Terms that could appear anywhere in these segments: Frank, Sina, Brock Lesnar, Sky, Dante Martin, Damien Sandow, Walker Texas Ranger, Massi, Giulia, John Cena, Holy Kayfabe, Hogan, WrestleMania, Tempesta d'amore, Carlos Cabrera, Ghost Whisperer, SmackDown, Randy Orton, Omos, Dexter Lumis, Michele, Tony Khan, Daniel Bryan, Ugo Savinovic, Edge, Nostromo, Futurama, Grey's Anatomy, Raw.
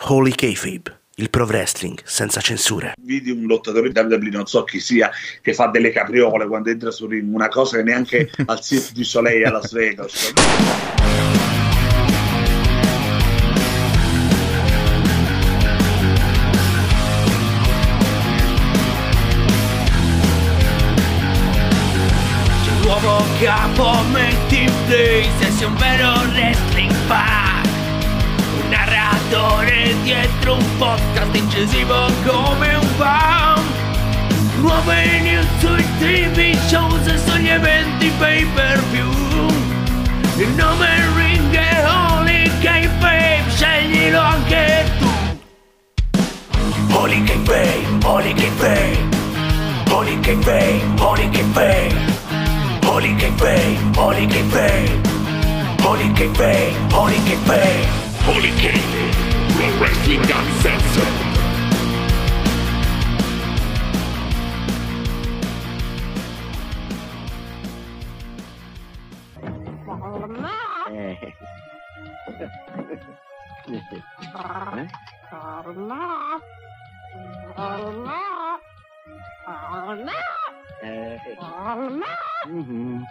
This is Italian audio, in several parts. Holy Kayfabe, il pro wrestling senza censure. Vedi un lottatore di WWE, non so chi sia, che fa delle capriole quando entra su ring, una cosa che neanche al Cirque du Soleil a Las Vegas. L'uomo capo metti se sei un vero wrestling fan, un narratore dietro un podcast incisivo come un fan. Nuove news sui TV shows e sugli eventi pay per view. Il nome ring è Holy Kayfabe, sceglilo anche tu. Holy Kayfabe, Holy Kayfabe, Holy Kayfabe, Holy Kayfabe, Holy Kayfabe, Holy Kayfabe, Holy Kayfabe, Holy Kayfabe, Holy Kayfabe, Pro Wrestling Uncensored.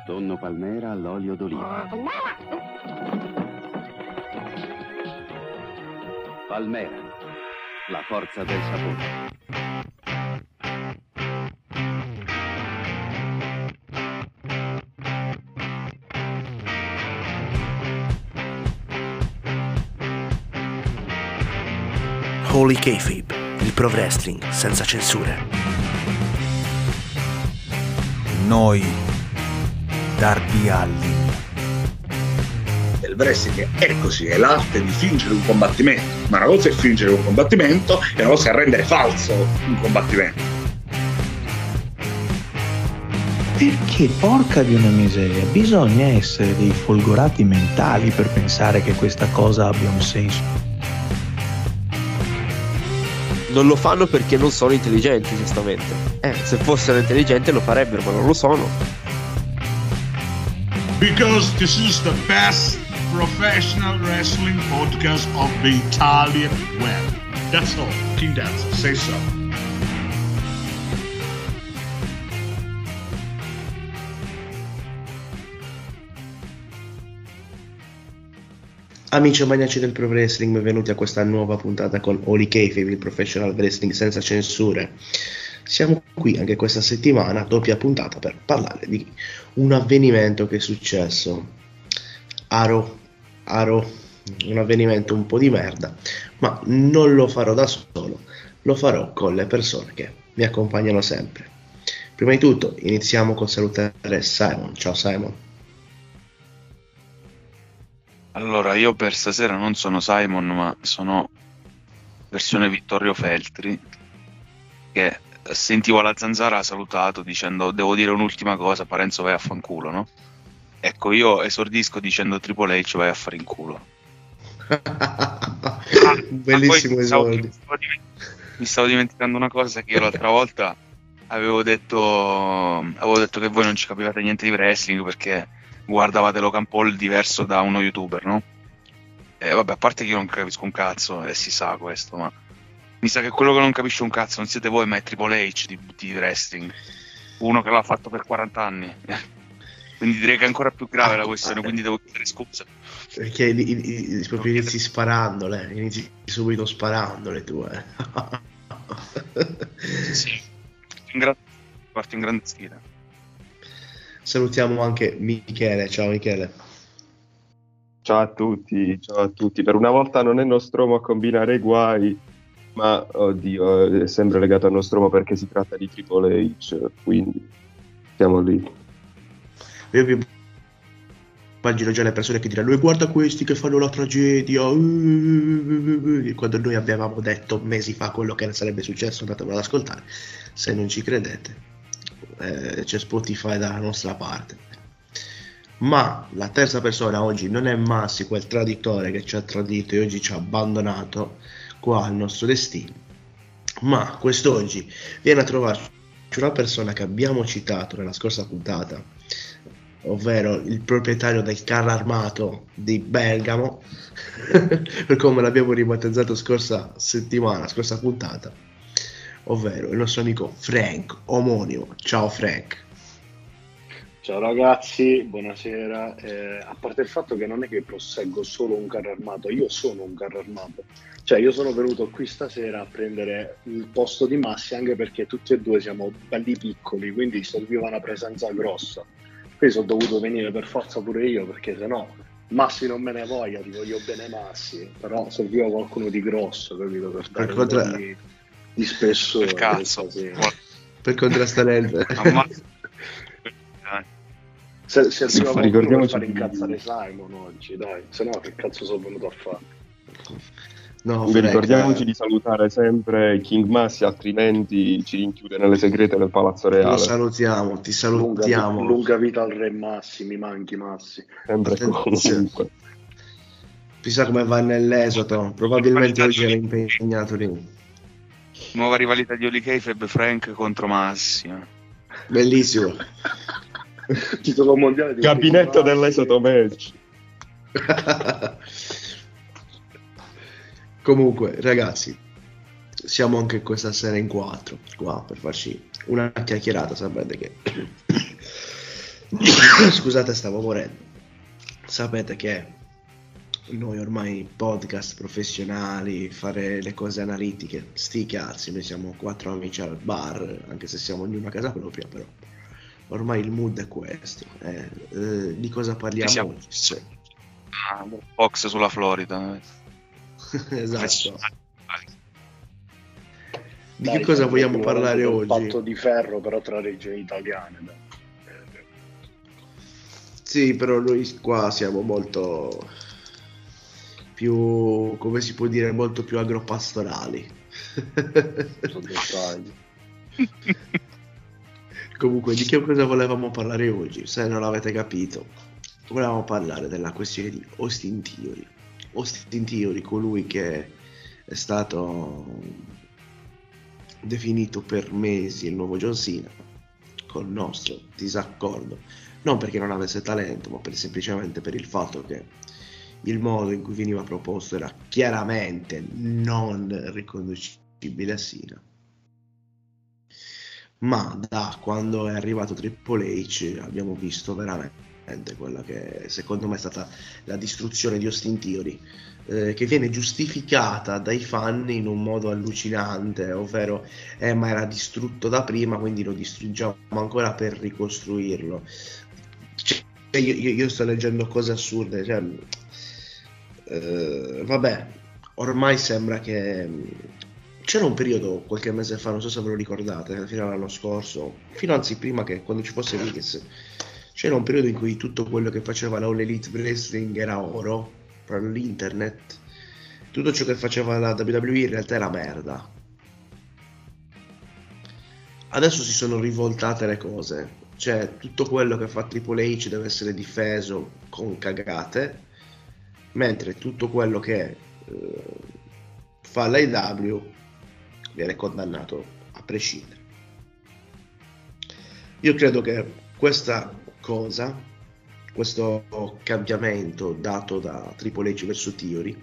Tonno Palmera all'olio d'oliva. Palmera, la forza del sapore. Holy Kayfabe, il pro wrestling senza censure. Noi, Darby Allin. Il wrestling è così, è l'arte di fingere un combattimento, ma una cosa è fingere un combattimento e una cosa è rendere falso un combattimento. Perché, porca di una miseria, bisogna essere dei folgorati mentali per pensare che questa cosa abbia un senso. Non lo fanno perché non sono intelligenti, giustamente. Se fossero intelligenti lo farebbero, ma non lo sono. Because this is the best professional wrestling podcast of the Italian web. That's all. King Dancer, say so. Amici e maniaci del pro wrestling, benvenuti a questa nuova puntata con Holy Kayfabe, il professional wrestling senza censure. Siamo qui anche questa settimana, doppia puntata, per parlare di un avvenimento che è successo. Aro, un avvenimento un po' di merda, ma non lo farò da solo, lo farò con le persone che mi accompagnano sempre. Prima di tutto iniziamo con salutare Simon. Ciao Simon. Allora, io per stasera non sono Simon, ma sono versione Vittorio Feltri, che sentivo la Zanzara, ha salutato dicendo devo dire un'ultima cosa, Parenzo vai a fanculo, no? Ecco, io esordisco dicendo Triple H vai a fare in culo. Bellissimo esordio. Mi stavo dimenticando una cosa, che io l'altra volta avevo detto che voi non ci capivate niente di wrestling perché guardavate Logan Paul diverso da uno youtuber, no? E vabbè, a parte che io non capisco un cazzo e si sa questo, ma mi sa che quello che non capisce un cazzo non siete voi, ma è Triple H di wrestling, uno che l'ha fatto per 40 anni. Quindi direi che è ancora più grave la questione, quindi devo chiedere scusa. Perché proprio inizi sparandole, inizi subito sparandole tu, eh. Sì, parto in grande stile. Salutiamo anche Michele. Ciao Michele. Ciao a tutti. Per una volta non è Nostromo a combinare guai, ma oddio, è sempre legato al Nostromo perché si tratta di Triple H, quindi siamo lì. Io vi immagino già le persone che diranno guarda questi che fanno la tragedia, quando noi avevamo detto mesi fa quello che sarebbe successo. Andatevelo ad ascoltare se non ci credete, c'è Spotify dalla nostra parte. Ma la terza persona oggi non è Massi, quel traditore che ci ha tradito e oggi ci ha abbandonato qua al nostro destino, ma quest'oggi viene a trovarci una persona che abbiamo citato nella scorsa puntata, ovvero il proprietario del carro armato di Bergamo, per come l'abbiamo ribattezzato scorsa settimana, scorsa puntata, ovvero il nostro amico Frank, omonimo. Ciao Frank. Ciao ragazzi, buonasera. A parte il fatto che non è che posseggo solo un carro armato, io sono un carro armato. Cioè io sono venuto qui stasera a prendere il posto di Massi, anche perché tutti e due siamo belli piccoli, quindi serviva una presenza grossa. Quindi sono dovuto venire per forza pure io, perché sennò Massi non me ne voglia, ti voglio bene Massi, però serviva qualcuno di grosso, capito? Per dare un po' di spessore. Per cazzo, per contrastare il... Se arriva qualcuno per fare incazzare Simon oggi, dai, se no che cazzo sono venuto a fare? No, ricordiamoci di salutare sempre King Massi, altrimenti ci rinchiude nelle segrete del Palazzo Reale. Lo salutiamo, ti salutiamo. Lunga vita al re Massi, mi manchi Massi. Sempre comunque. Chissà come va nell'esodo, probabilmente oggi era impegnato lì. Nuova rivalità di Holy Kayfabe, Frank contro Massi. Bellissimo. Titolo mondiale di Gabinetto dell'Esodo Match. Comunque ragazzi, siamo anche questa sera in quattro qua per farci una chiacchierata. Sapete che scusate, stavo morendo. Sapete che noi ormai podcast professionali, fare le cose analitiche, sti cazzi, noi siamo quattro amici al bar, anche se siamo ognuno a casa propria, però ormai il mood è questo. Di cosa parliamo? Siamo... Sì. Box sulla Florida. Esatto. Di che cosa vogliamo parlare oggi? Un patto di ferro però tra regioni italiane. Sì, però noi qua siamo molto più, come si può dire, molto più agropastorali. Comunque, di che cosa volevamo parlare oggi? Se non l'avete capito, volevamo parlare della questione di Austin Theory. Austin Theory, colui che è stato definito per mesi il nuovo John Cena, col nostro disaccordo, non perché non avesse talento, ma semplicemente per il fatto che il modo in cui veniva proposto era chiaramente non riconducibile a Cena. Ma da quando è arrivato Triple H abbiamo visto veramente quella che secondo me è stata la distruzione di Austin Theory, che viene giustificata dai fan in un modo allucinante, ovvero ma era distrutto da prima, quindi lo distruggiamo ancora per ricostruirlo. Cioè, io sto leggendo cose assurde, cioè, vabbè, ormai sembra che... C'era un periodo qualche mese fa, non so se ve lo ricordate, fino all'anno scorso, fino anzi prima che, quando ci fosse Vegas, c'era un periodo in cui tutto quello che faceva la All Elite Wrestling era oro, per l'internet, tutto ciò che faceva la WWE in realtà era merda. Adesso si sono rivoltate le cose, cioè tutto quello che fa Triple H deve essere difeso con cagate, mentre tutto quello che fa l'AEW viene condannato a prescindere. Io credo che questa cosa, questo cambiamento dato da Triple H verso Theory,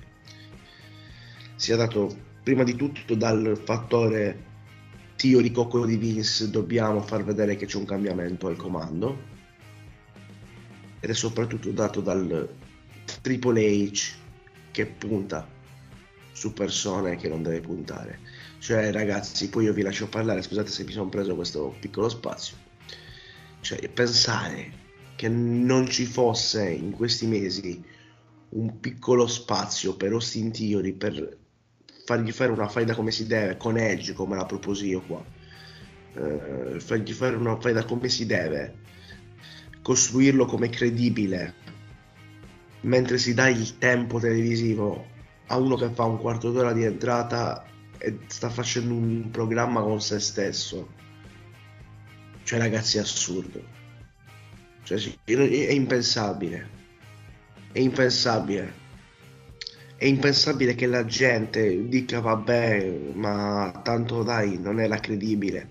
sia dato prima di tutto dal fattore Theory cocco di Vince, dobbiamo far vedere che c'è un cambiamento al comando, ed è soprattutto dato dal Triple H che punta su persone che non deve puntare. Cioè ragazzi, poi io vi lascio parlare, scusate se mi sono preso questo piccolo spazio. Cioè pensare che non ci fosse in questi mesi un piccolo spazio per Austin Theory, per fargli fare una faida come si deve, con Edge come la proposi io qua, fargli fare una faida come si deve, costruirlo come credibile, mentre si dà il tempo televisivo a uno che fa un quarto d'ora di entrata e sta facendo un programma con se stesso. Cioè ragazzi, è assurdo, cioè, è impensabile che la gente dica vabbè, ma tanto dai, non era credibile.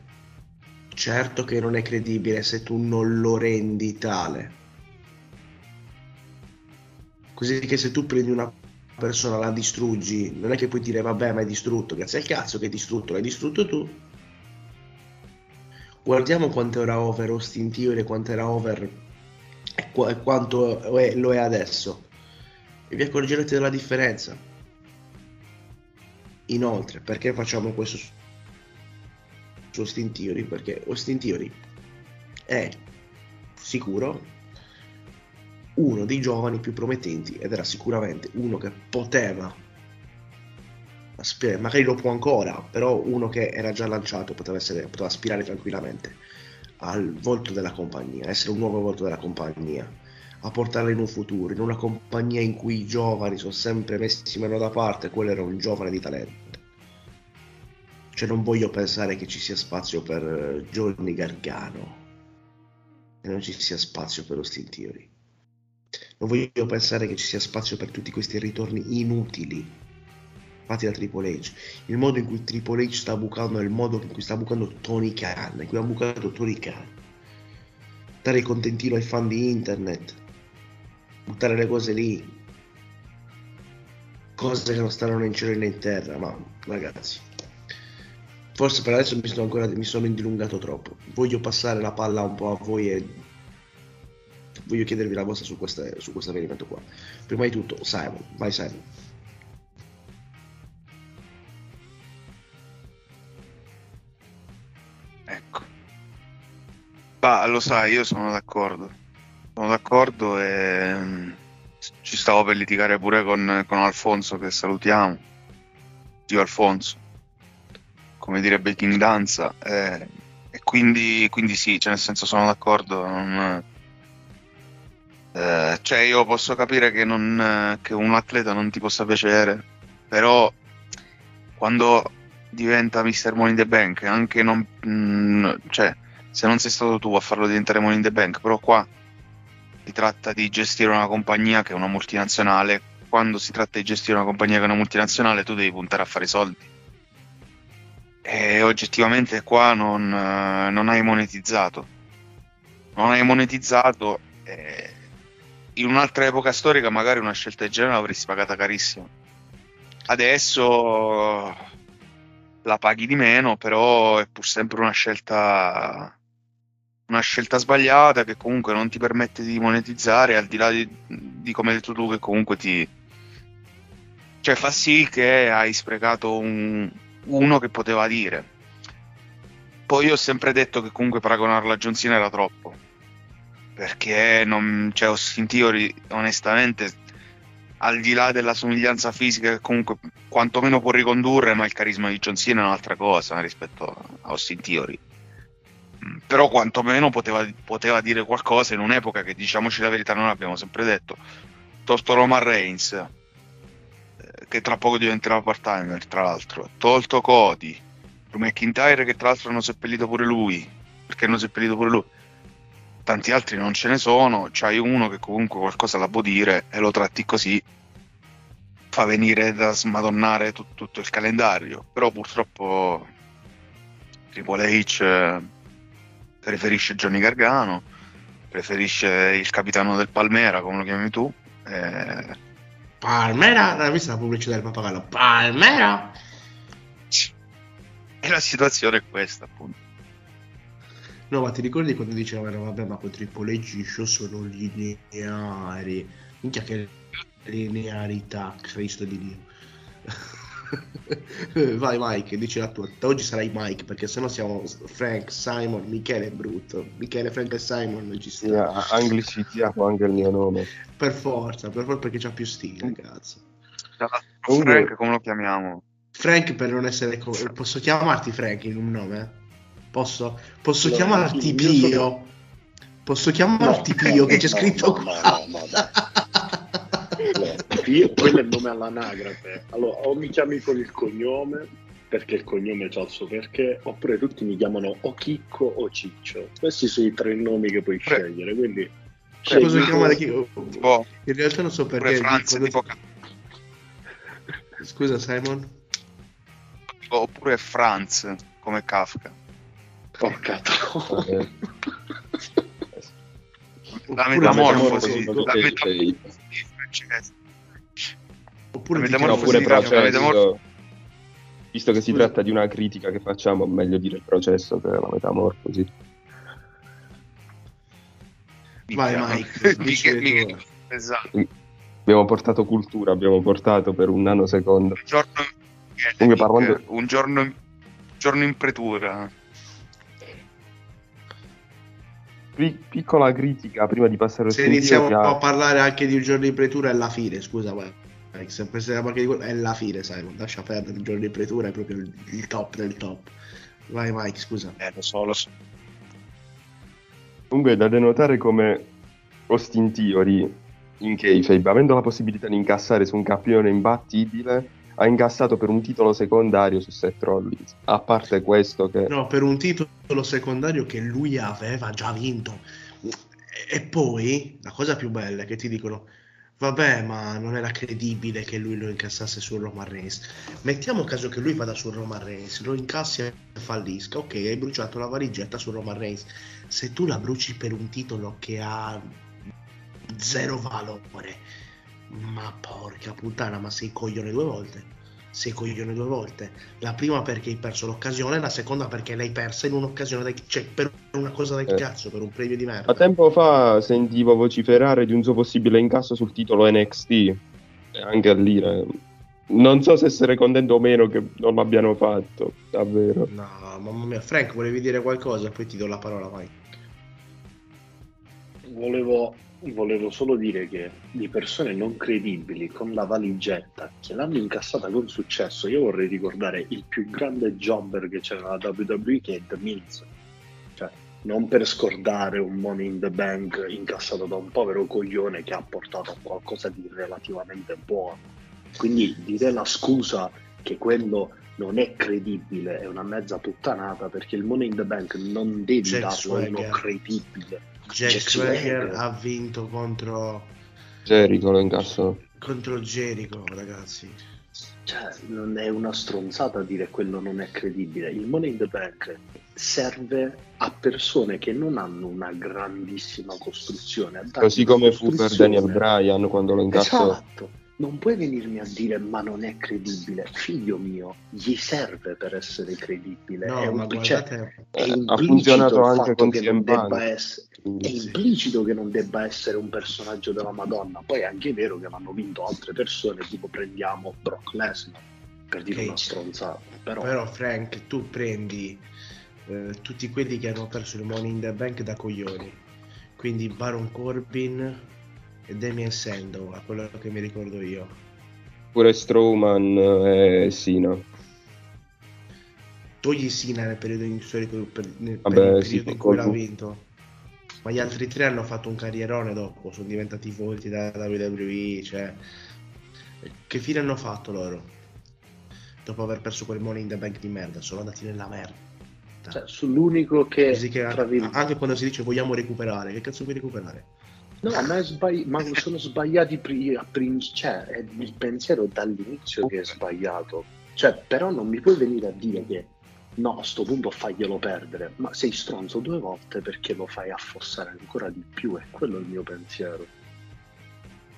Certo che non è credibile se tu non lo rendi tale. Così che se tu prendi una persona, la distruggi, non è che puoi dire vabbè ma è distrutto, grazie al cazzo che è distrutto, l'hai distrutto tu. Guardiamo quanto era over Austin Theory, quanto era over e quanto è, lo è adesso, e vi accorgerete della differenza. Inoltre, perché facciamo questo su Austin Theory? Perché Austin Theory è sicuro uno dei giovani più promettenti, ed era sicuramente uno che poteva, magari lo può ancora, però uno che era già lanciato poteva aspirare tranquillamente al volto della compagnia, essere un nuovo volto della compagnia, a portarla in un futuro, in una compagnia in cui i giovani sono sempre messi meno da parte. Quello era un giovane di talento, cioè non voglio pensare che ci sia spazio per Johnny Gargano e non ci sia spazio per Austin Theory. Non voglio pensare che ci sia spazio per tutti questi ritorni inutili fatti da Triple H. Il modo in cui Triple H sta bucando è il modo in cui sta bucando Tony Khan, in cui ha bucato Tony Khan. Dare il contentino ai fan di internet, buttare le cose lì, cose che non stanno né in cielo né in terra. Ma ragazzi, forse per adesso mi sono dilungato troppo. Voglio passare la palla un po' a voi e voglio chiedervi la vostra su questo avvenimento qua. Prima di tutto Simon, vai Simon. Ecco, bah, lo sai, io sono d'accordo e ci stavo per litigare pure con Alfonso, che salutiamo, zio Alfonso, come direbbe King Danza, e quindi sì, cioè nel senso sono d'accordo, non... cioè io posso capire che, che un atleta non ti possa piacere, però quando diventa Mr. Money in the Bank, anche non, cioè se non sei stato tu a farlo diventare Money in the Bank, però qua si tratta di gestire una compagnia che è una multinazionale. Quando si tratta di gestire una compagnia che è una multinazionale, tu devi puntare a fare i soldi, e oggettivamente qua non hai monetizzato, in un'altra epoca storica magari una scelta del genere l'avresti pagata carissimo, adesso la paghi di meno, però è pur sempre una scelta sbagliata, che comunque non ti permette di monetizzare, al di là di come hai detto tu, che comunque cioè fa sì che hai sprecato uno che poteva dire. Poi io ho sempre detto che comunque paragonarla a John Cena era troppo, perché non, cioè, Austin Theory onestamente, al di là della somiglianza fisica che comunque quantomeno può ricondurre, ma il carisma di John Cena è un'altra cosa rispetto a Austin Theory, però quantomeno poteva dire qualcosa in un'epoca che, diciamoci la verità, non l'abbiamo sempre detto, tolto Roman Reigns, che tra poco diventerà part-timer tra l'altro, tolto Cody, McIntyre, che tra l'altro hanno seppellito pure lui, tanti altri non ce ne sono. C'hai uno che comunque qualcosa la può dire e lo tratti così, fa venire da smadonnare tutto il calendario. Però purtroppo Triple H preferisce Johnny Gargano, preferisce il capitano del Palmera, come lo chiami tu, Palmera, l'hai vista la pubblicità del pappagallo Palmera? E la situazione è questa, appunto. No, ma ti ricordi quando dicevano vabbè ma con Triple H i show sono lineari? Minchia, che linearità, Cristo di Dio. Vai Mike, dici la tua. Da oggi sarai Mike, perché sennò siamo Frank, Simon, Michele è brutto. Michele, Frank e Simon non ci stiamo. Yeah, anglicizziamo anche il mio nome. Per forza, perché c'ha più stile, cazzo. Frank, come lo chiamiamo? Frank, per non essere... Posso chiamarti Frank in un nome? Posso no, chiamarti Pio? Sono... Posso chiamarti no, Pio? No, che c'è scritto qua? No. Pio, quello è il nome all'anagrafe. Allora, o mi chiami con il cognome, perché il cognome c'ha il suo perché, oppure tutti mi chiamano o Chicco o Ciccio. Questi sono i tre nomi che puoi scegliere, quindi... Posso chiamare Chicco? Oh. In realtà non so perché... Franza, Scusa, Simon? Oppure Franz, come Kafka. Porca troia. La metamorfosi, Visto che si tratta di una critica che facciamo, meglio dire il processo che la metamorfosi. Vai Mike. Esatto. Abbiamo portato cultura, abbiamo portato per un nanosecondo. Un giorno in pretura. Piccola critica prima di passare al a parlare anche di un giorno in pretura è la fine, scusa, ma sempre è la fine, Simon, lascia perdere il giorno di pretura, è proprio il top del top. Vai Mike, scusa. Lo so. Comunque è da denotare come Austin Theory in kayfabe, avendo la possibilità di incassare su un campione imbattibile, ha incassato per un titolo secondario su Seth Rollins, a parte questo che... No, per un titolo secondario che lui aveva già vinto. E poi, la cosa più bella è che ti dicono vabbè, ma non era credibile che lui lo incassasse su Roman Reigns. Mettiamo caso che lui vada su Roman Reigns, lo incassi e fallisca. Ok, hai bruciato la valigetta su Roman Reigns. Se tu la bruci per un titolo che ha zero valore, ma porca puttana, ma sei coglione due volte. La prima perché hai perso l'occasione, la seconda perché l'hai persa in un'occasione per una cosa del cazzo, per un premio di merda. A tempo fa sentivo vociferare di un suo possibile incasso sul titolo NXT, e anche a lì non so se essere contento o meno che non l'abbiano fatto, davvero. No, mamma mia. Frank, volevi dire qualcosa? Poi ti do la parola, vai. Volevo solo dire che di persone non credibili con la valigetta che l'hanno incassata con successo, io vorrei ricordare il più grande jobber che c'è nella WWE, che è The Miz. Cioè, non per scordare un Money in the Bank incassato da un povero coglione che ha portato a qualcosa di relativamente buono. Quindi dire la scusa che quello non è credibile è una mezza puttanata, perché il Money in the Bank non devi darlo a uno credibile. Jack Swagger ha vinto contro Jericho, lo incassò contro Jericho, ragazzi. Cioè, non è una stronzata dire quello non è credibile. Il Money in the Bank serve a persone che non hanno una grandissima costruzione, così come fu per Daniel Bryan quando lo incassò. Esatto. Non puoi venirmi a dire ma non è credibile, figlio mio, gli serve per essere credibile. No, ha funzionato anche con CM Punk. È implicito che non debba essere un personaggio della Madonna. Poi è anche vero che l'hanno vinto altre persone, tipo prendiamo Brock Lesnar, per dire una stronzata. Però Frank, tu prendi tutti quelli che hanno perso il Money in the Bank da coglioni, quindi Baron Corbin e Damien Sandow, a quello che mi ricordo io, pure Strowman e Sina. Togli Sina nel periodo storico in cui l'ha vinto, ma gli altri tre hanno fatto un carrierone dopo, sono diventati volti da WWE. Cioè, che fine hanno fatto loro dopo aver perso quel Money in the Bank di merda? Sono andati nella merda. Cioè, sull'unico che anche quando si dice vogliamo recuperare, che cazzo vuoi recuperare? No, ma sono sbagliati a principio, cioè è il pensiero dall'inizio che è sbagliato. Cioè, però non mi puoi venire a dire che no, a sto punto faglielo perdere, ma sei stronzo due volte perché lo fai affossare ancora di più, è quello il mio pensiero.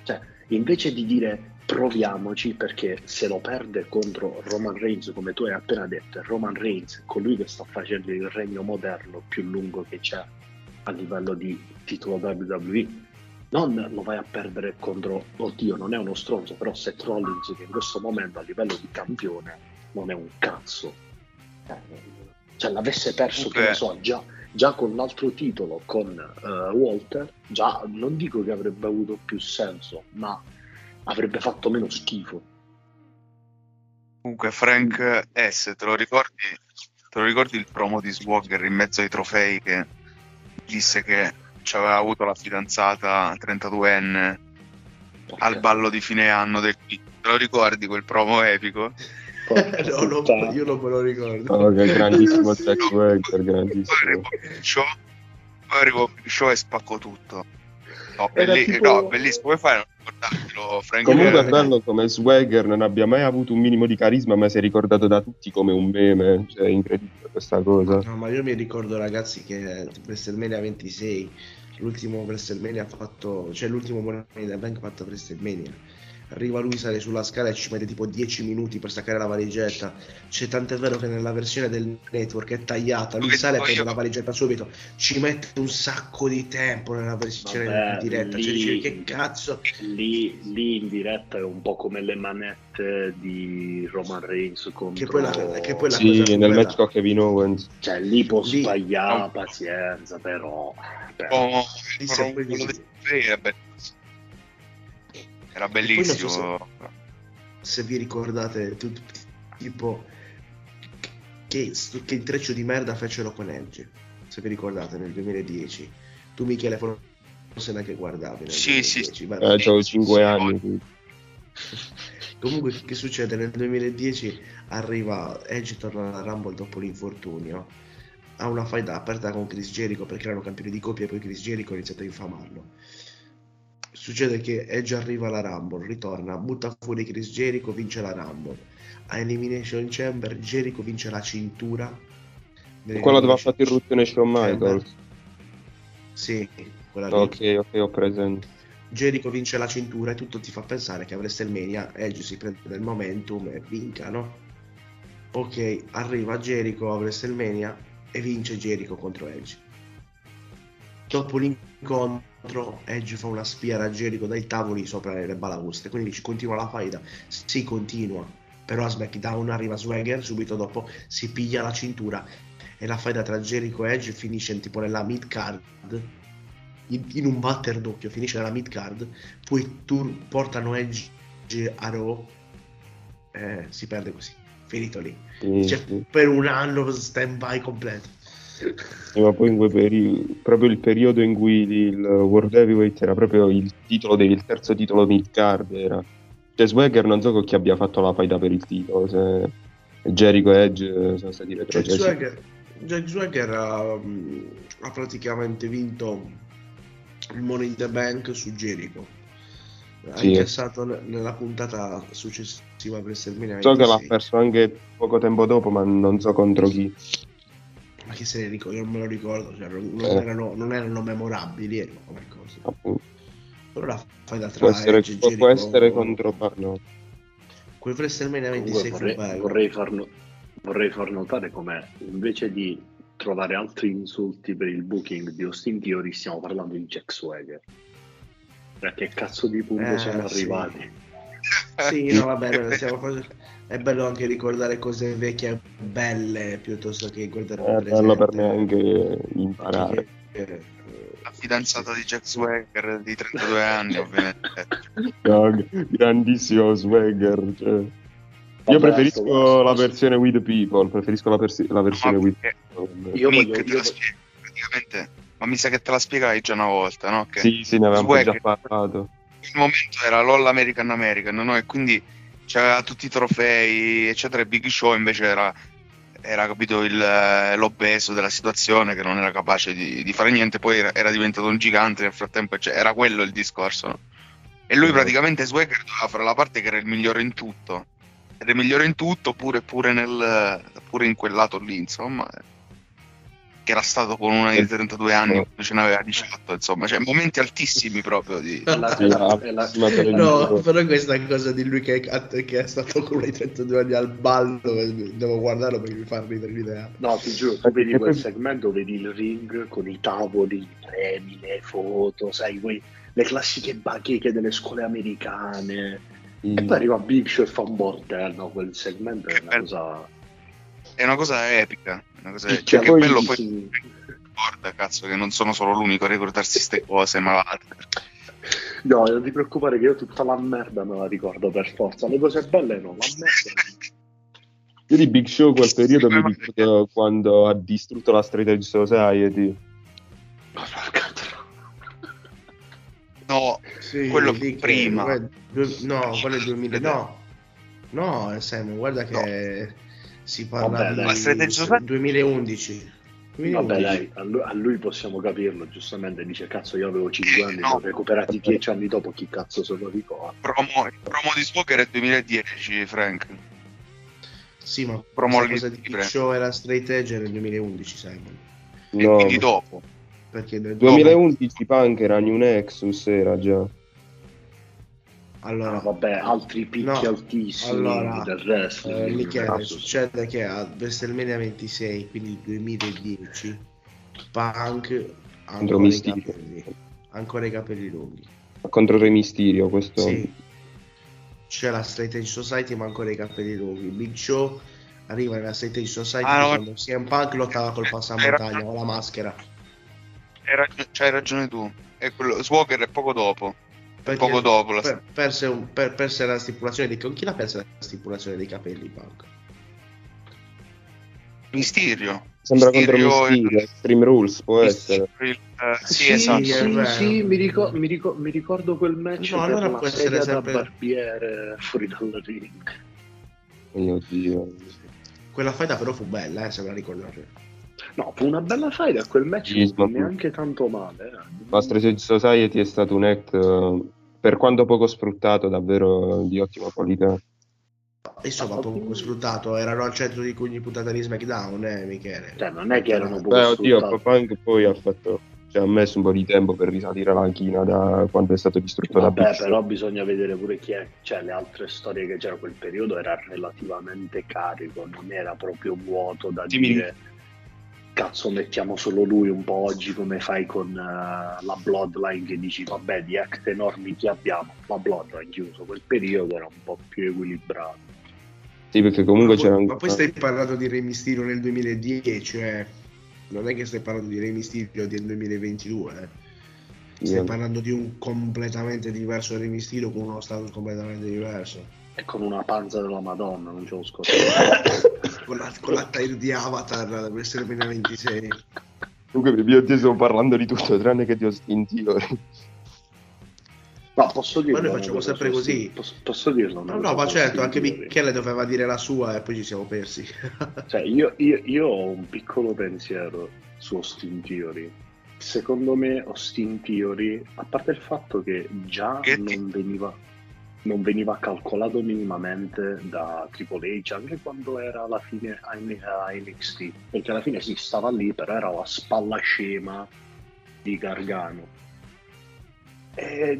Cioè, invece di dire proviamoci, perché se lo perde contro Roman Reigns, come tu hai appena detto, Roman Reigns, colui che sta facendo il regno moderno più lungo che c'è a livello di titolo WWE, non lo vai a perdere contro, oddio non è uno stronzo, però Seth Rollins, che in questo momento a livello di campione non è un cazzo. Cioè, l'avesse perso, che ne so, già con l'altro titolo, con Walter, già non dico che avrebbe avuto più senso, ma avrebbe fatto meno schifo. Comunque Frank S, te lo ricordi il promo di Swagger in mezzo ai trofei che disse che aveva avuto la fidanzata 32enne al ballo di fine anno del... Te lo ricordi quel promo epico? Io non me lo ricordo. Che grandissimo Jack Swagger, grandissimo. Arrivo in show e spacco tutto. No, bellissimo. Puoi fare non ricordartelo, Frank? Comunque andando come Swagger non abbia mai avuto un minimo di carisma, ma si è ricordato da tutti come un meme. Cioè, è incredibile questa cosa. No, ma io mi ricordo, ragazzi, che WrestleMania 26 l'ultimo WrestleMania ha fatto, cioè l'ultimo Money in the Bank ha fatto WrestleMania, arriva lui, sale sulla scala e ci mette tipo 10 minuti per staccare la valigetta, c'è tant'è vero che nella versione del network è tagliata, lui sale e prende la valigetta subito, ci mette un sacco di tempo nella versione diretta, lì, cioè dice, che cazzo, lì in diretta è un po' come le manette di Roman Reigns contro, che poi la sì, cosa nel match con Kevin Owens, cioè lì può sbagliare, no, pazienza, però lì si era bellissimo. Se vi ricordate, tipo che intreccio di merda fecero con Edge, se vi ricordate nel 2010. Tu Michele forse neanche guardavi nel 2010. Sì. C'avevo 5 anni. Comunque che succede? Nel 2010 arriva Edge, torna alla Rumble dopo l'infortunio, ha una faida aperta con Chris Jericho perché erano campioni di coppia e poi Chris Jericho ha iniziato a infamarlo. Succede che Edge arriva alla Rumble, ritorna, butta fuori Chris Jericho, vince la Rumble. A Elimination Chamber Jericho vince la cintura. Quella dove ha fatto il Ruth Nation Michael. Sì, quella lì. Ok, ho presente. Jericho vince la cintura e tutto ti fa pensare che a WrestleMania Edge si prende del momentum e vinca, no? Ok, arriva Jericho a WrestleMania e vince Jericho contro Edge. Dopo l'incontro Edge fa una spiara a Jericho dai tavoli sopra le balaustre, quindi ci continua la faida, si continua, però a SmackDown arriva Swagger subito dopo, si piglia la cintura e la faida tra Jericho e Edge finisce tipo nella mid card, in un batter doppio, finisce nella mid card, poi portano Edge a Raw, si perde così, finito lì, cioè, per un anno stand by completo. Ma poi in quel proprio il periodo in cui il World Heavyweight era proprio il terzo titolo mid-card era, cioè Swagger non so con chi abbia fatto la faida per il titolo, se Jericho e Edge sono stati retrocessi. Jack Swagger ha praticamente vinto il Money in the Bank su Jericho, ha incassato nella puntata successiva per il, so che l'ha perso anche poco tempo dopo, ma non so contro chi. Ma che se ne ricordo, non me lo ricordo, cioè, non erano memorabili, erano come cose. Appunto. Però la fai da tra Edge, può essere contro Barno. Quel WrestleMania 26 vorrei far notare come invece di trovare altri insulti per il booking di Austin Theory stiamo parlando di Jack Swagger. Cioè, che cazzo di punto siamo arrivati? Sì, no, vabbè, siamo è bello anche ricordare cose vecchie e belle piuttosto che guardare il presente. È bello per me anche imparare. La fidanzata di Jack Swagger di 32 anni, ovviamente. No, grandissimo Swagger. Cioè. Io preferisco la versione with people, la versione with people. Ma mi sa che te la spiegai già una volta, no? Che sì, ne avevamo già parlato. Il momento era l'All American, no? E quindi c'era tutti i trofei, eccetera, e Big Show invece era capito l'obeso della situazione, che non era capace di fare niente, poi era diventato un gigante nel frattempo, cioè, era quello il discorso, no? E lui praticamente Swagger doveva fare la parte che era il migliore in tutto, pure in quel lato lì, insomma, che era stato con una di 32 anni, ce n'aveva 18, insomma, cioè momenti altissimi proprio di... No, però questa cosa di lui che è stato con una di 32 anni al ballo, devo guardarlo perché mi fa ridere l'idea. No, ti giuro, tu vedi quel segmento, vedi il ring con i tavoli, i premi, le foto, sai, le classiche bacheche delle scuole americane, e poi arriva Big Show e fa un bordello, quel segmento è una cosa... È una cosa epica, cioè, che bello poi ricorda, cazzo, che non sono solo l'unico a ricordarsi ste cose malate. No, non ti preoccupare che io tutta la merda me la ricordo per forza, le cose belle no, la merda. Io di Big Show quel periodo mi ricordo quando ha distrutto la Straight Edge Society. No, sì, quello prima. Quello è 2000. No, Simon, guarda che... No. Si parla di 2011. Vabbè, dai, a lui possiamo capirlo, giustamente dice cazzo io avevo 5 anni, no, ho recuperati 10 anni dopo, chi cazzo se lo ricorda. Promo di Swagger è 2010, Frank. Sì, ma promo cosa di Big Show era Straight Edge nel 2011, Simon. No. E quindi dopo. perché nel 2011 Punk era New Nexus, era già. Allora, vabbè, altri picchi altissimi del wrestling. Michele, succede che a WrestleMania 26, quindi 2010, Punk ancora i capelli lunghi. Contro Re Mysterio, questo sì. C'è la Straight Edge Society, ma ancora i capelli lunghi. Big Show arriva nella Straight Edge Society quando CM Punk lottava col passamontagna con la maschera. C'hai ragione tu. E quello Swagger è poco dopo. Perché poco dopo perse la stipulazione di... Con chi l'ha persa la stipulazione dei capelli Punk? Mysterio. Sembra Mysterio contro Mysterio, Extreme Rules può essere. Sì, esatto. Sì, mi ricordo quel match. No, allora può essere sempre da barbiere fuori dal ring. Mio Dio. Quella faida però fu bella, se me la ricordate. No, fu una bella faida, quel match non neanche tanto male. La Straight Society è stato un act, per quanto poco sfruttato, davvero di ottima qualità. Insomma, poco sfruttato, erano al centro di ogni puntata di SmackDown, Michele. Cioè, non è che erano poco sfruttato. Oddio, Punk poi ha messo un po' di tempo per risalire la panchina da quando è stato distrutto da Big Show. Però bisogna vedere pure chi è, cioè le altre storie che c'era quel periodo era relativamente carico, non era proprio vuoto da dire cazzo mettiamo solo lui un po' oggi, come fai con la Bloodline che dici vabbè di act enormi chi abbiamo, la Bloodline chiuso, quel periodo era un po' più equilibrato. Sì, perché comunque c'era un... Ma poi stai parlando di Re Mysterio nel 2010, cioè non è che stai parlando di Re Mysterio del 2022, stai parlando di un completamente diverso Re Mysterio con uno status completamente diverso e con una panza della Madonna, non ce lo scordiamo. Con l'attire di Avatar da WrestleMania 26. Comunque mio Dio, stiamo parlando di tutto tranne che di Austin Theory. No, posso dirlo, ma noi facciamo sempre così. Posso dirlo? No, ma certo, anche Michele doveva dire la sua e poi ci siamo persi. Cioè, io ho un piccolo pensiero su Austin Theory. Secondo me Austin Theory, a parte il fatto che già non veniva calcolato minimamente da Triple H, anche quando era alla fine a NXT, perché alla fine si stava lì, però era la spalla scema di Gargano. E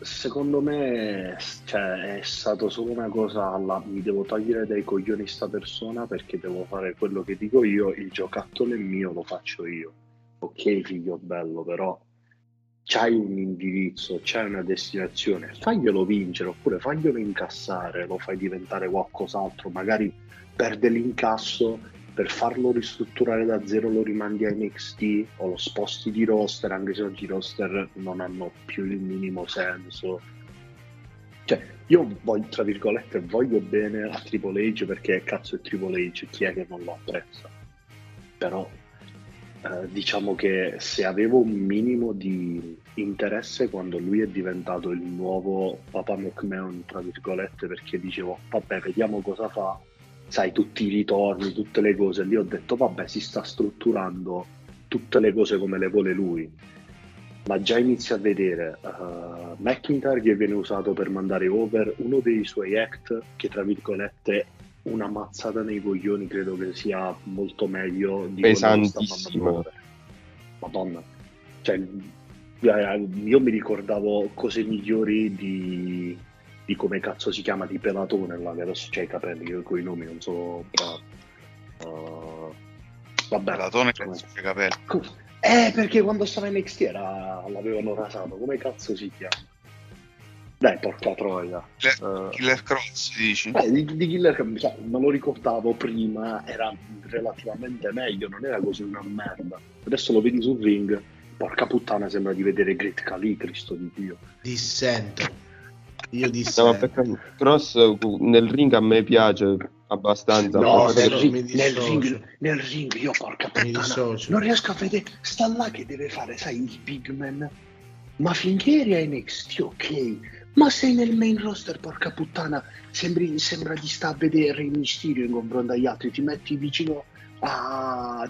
secondo me, cioè, è stato solo una cosa mi devo togliere dai coglioni sta persona perché devo fare quello che dico io, il giocattolo è mio, lo faccio io. Ok figlio bello, però c'hai un indirizzo, c'hai una destinazione, faglielo vincere oppure faglielo incassare, lo fai diventare qualcos'altro, magari perde l'incasso, per farlo ristrutturare da zero lo rimandi a NXT o lo sposti di roster, anche se oggi i roster non hanno più il minimo senso. Cioè, io voglio, tra virgolette, voglio bene a Triple H perché cazzo è Triple H, chi è che non lo apprezza? Però... diciamo che se avevo un minimo di interesse quando lui è diventato il nuovo Papa McMahon, tra virgolette, perché dicevo vabbè vediamo cosa fa, sai, tutti i ritorni, tutte le cose, lì ho detto vabbè si sta strutturando tutte le cose come le vuole lui, ma già inizia a vedere McIntyre che viene usato per mandare over uno dei suoi act che tra virgolette una mazzata nei coglioni credo che sia molto meglio di pesantissimo. Madonna, cioè io mi ricordavo cose migliori di come cazzo si chiama di Pelatone, adesso c'è i capelli, io coi nomi non so vabbè Pelatone penso c'è i capelli perché quando stava in NXT l'avevano rasato, come cazzo si chiama? Dai, porca troia. Killer Cross, dici? Di Killer Cross, cioè, me lo ricordavo prima, era relativamente meglio, non era così una merda. Adesso lo vedi sul ring, porca puttana, sembra di vedere Great Khali, Cristo di Dio. Dissento. Io dissento. No, Cross nel ring a me piace abbastanza. No, nel ring io, porca puttana, non riesco a vedere. Sta là che deve fare, sai, il big man. Ma finché eri a NXT, ok, ma sei nel main roster, porca puttana, sembra di stare a vedere il Mysterio in confronto agli altri, ti metti vicino a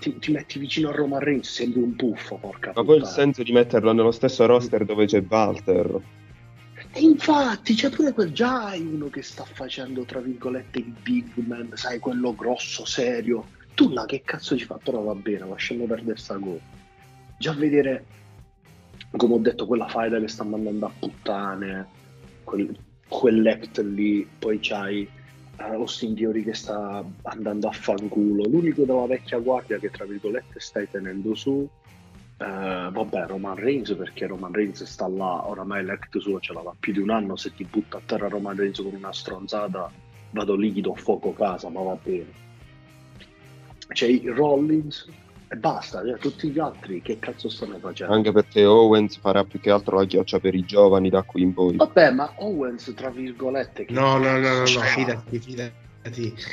Roman Reigns, sembri un puffo, porca puttana. Ma poi il senso di metterlo nello stesso roster dove c'è Walter? E infatti, c'è pure quel già uno che sta facendo, tra virgolette, il big man, sai, quello grosso, serio. Tu là che cazzo ci fa? Però va bene, lasciamo perdere sta cosa. già vedere, come ho detto, quella faida che sta mandando a puttane, quell'act lì, poi c'hai Austin Theory che sta andando a fanculo, l'unico della vecchia guardia che tra virgolette stai tenendo su, vabbè, Roman Reigns, perché Roman Reigns sta là, oramai l'act suo ce l'aveva più di un anno, se ti butta a terra Roman Reigns con una stronzata vado lì, gli do fuoco casa, ma va bene. C'è il Rollins e basta, cioè, tutti gli altri che cazzo stanno facendo? Anche perché Owens farà più che altro la chioccia per i giovani da qui in poi. Vabbè, ma Owens tra virgolette che... No, fidati.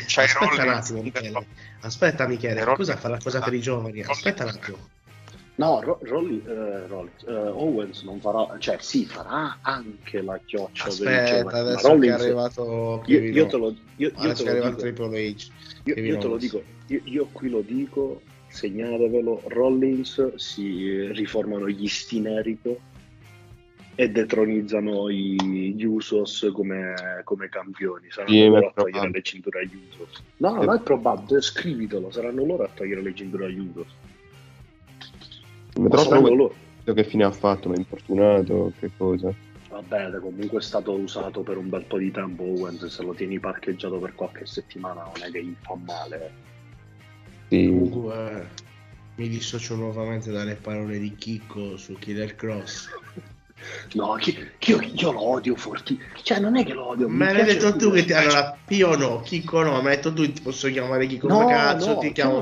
C'hai aspetta Rollins, un attimo Michele, aspetta Michele, cosa fa la cosa per i giovani? Aspetta un attimo. No, Owens non farà, cioè sì, farà anche la chioccia. Aspetta, adesso Rollins, che è arrivato Triple H. Io te lo dico, io qui lo dico, segnatevelo, Rollins si riformano gli Stinerico e detronizzano gli Usos come campioni. Saranno loro a togliere le cinture agli Usos. No, non è probabile, scrivitelo, saranno loro a togliere le cinture agli Usos. Che fine ha fatto? Ma è infortunato? Che cosa? Vabbè, comunque è stato usato per un bel po' di tempo Owens, se lo tieni parcheggiato per qualche settimana non è che gli fa male. Sì. Comunque mi dissocio nuovamente dalle parole di Chicco su Killer Cross. No, io lo odio fortissimo, cioè non è che lo odio. Ma l'hai detto tu che ti... Allora, io no, Chicco no, ma hai detto tu ti posso chiamare Chicco, no, cazzo, no, ti chiamo...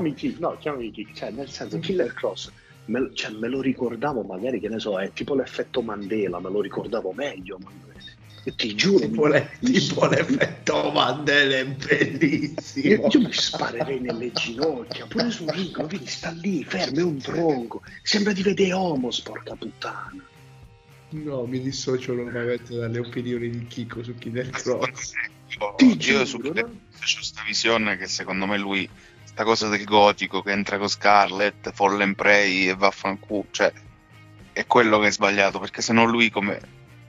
chiamami Chicco, cioè nel senso Killer Cross... Me lo ricordavo, magari, che ne so, è tipo l'effetto Mandela, me lo ricordavo meglio, ti giuro, tipo l'effetto Mandela è bellissimo. Io mi sparerei nelle ginocchia, pure su un ringo, vedi, sta lì fermo, è un tronco, sembra di vedere Homo, sporca puttana. No, mi dissocio nuovamente dalle opinioni di Chicco su Killer Cross. Io su Killer Cross ho questa visione che secondo me lui, sta cosa del gotico che entra con Scarlett, Fall and Prey e vaffanculo, cioè è quello che è sbagliato, perché se no lui come...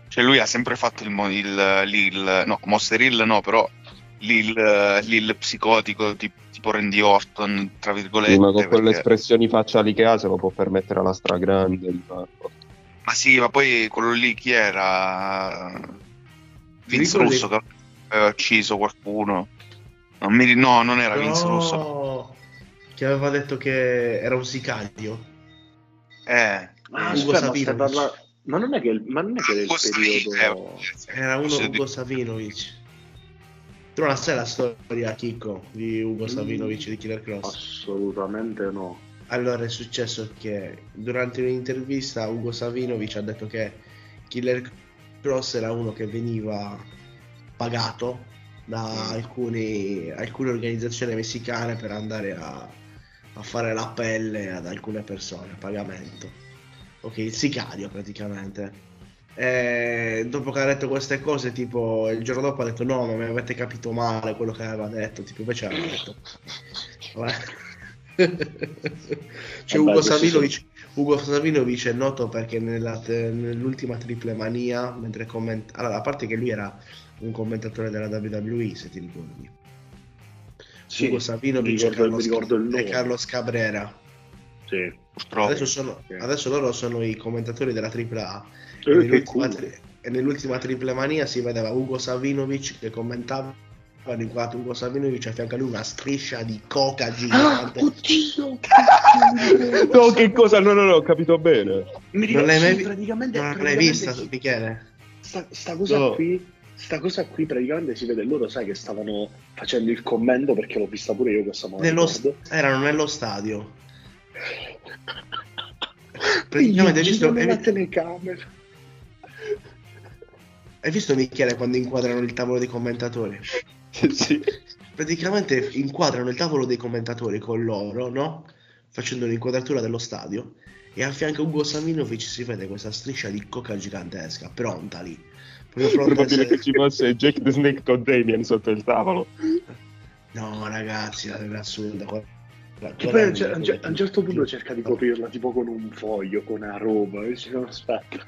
Cioè lui ha sempre fatto Monster Hill no, però l'il psicotico tipo Randy Orton, tra virgolette. Sì, ma con quelle espressioni facciali che ha se lo può permettere alla stragrande di farlo. Ma sì, ma poi quello lì chi era? Vince Russo che aveva ucciso qualcuno. No, non era Vince Russo. Che aveva detto che era un sicario. Ma non è che il periodo era uno Ugo Savinovic. Tu non la sai la storia, Chicco, di Ugo Savinovic di Killer Cross? Assolutamente no. Allora è successo che durante un'intervista Ugo Savinovic ha detto che Killer Cross era uno che veniva pagato da alcune organizzazioni messicane per andare a fare la pelle ad alcune persone a pagamento, ok, il sicario praticamente. E dopo che ha detto queste cose, tipo il giorno dopo ha detto no, ma mi avete capito male quello che aveva detto, tipo invece aveva detto cioè, Ugo Savinovic è noto perché nell'ultima triple mania, mentre allora, a parte che lui era un commentatore della WWE, se ti ricordi, sì, Ugo Savinovic e Carlos Cabrera, sì, adesso loro sono i commentatori della AAA, e nell'ultima triple mania si vedeva Ugo Savinovic che commentava, inquadrato Ugo Savinovic, a fianco a lui una striscia di coca gigante. No, che cosa? No, ho capito bene. Non l'hai mai vista, Michele? Sta cosa qui praticamente si vede, loro sai che stavano facendo il commento, perché l'ho vista pure io questa mattina. Erano nello stadio. Praticamente hai visto la telecamera. Hai visto Michele quando inquadrano il tavolo dei commentatori? Sì. Praticamente inquadrano il tavolo dei commentatori con loro, no? Facendo l'inquadratura dello stadio, e a fianco Ugo Savinovic si vede questa striscia di coca gigantesca, pronta lì. Probabile che ci fosse Jack the Snake con Damien sotto il tavolo. No ragazzi, era assurda. Che poi a un certo punto cerca di coprirla tipo con un foglio, con una roba, e si aspetta.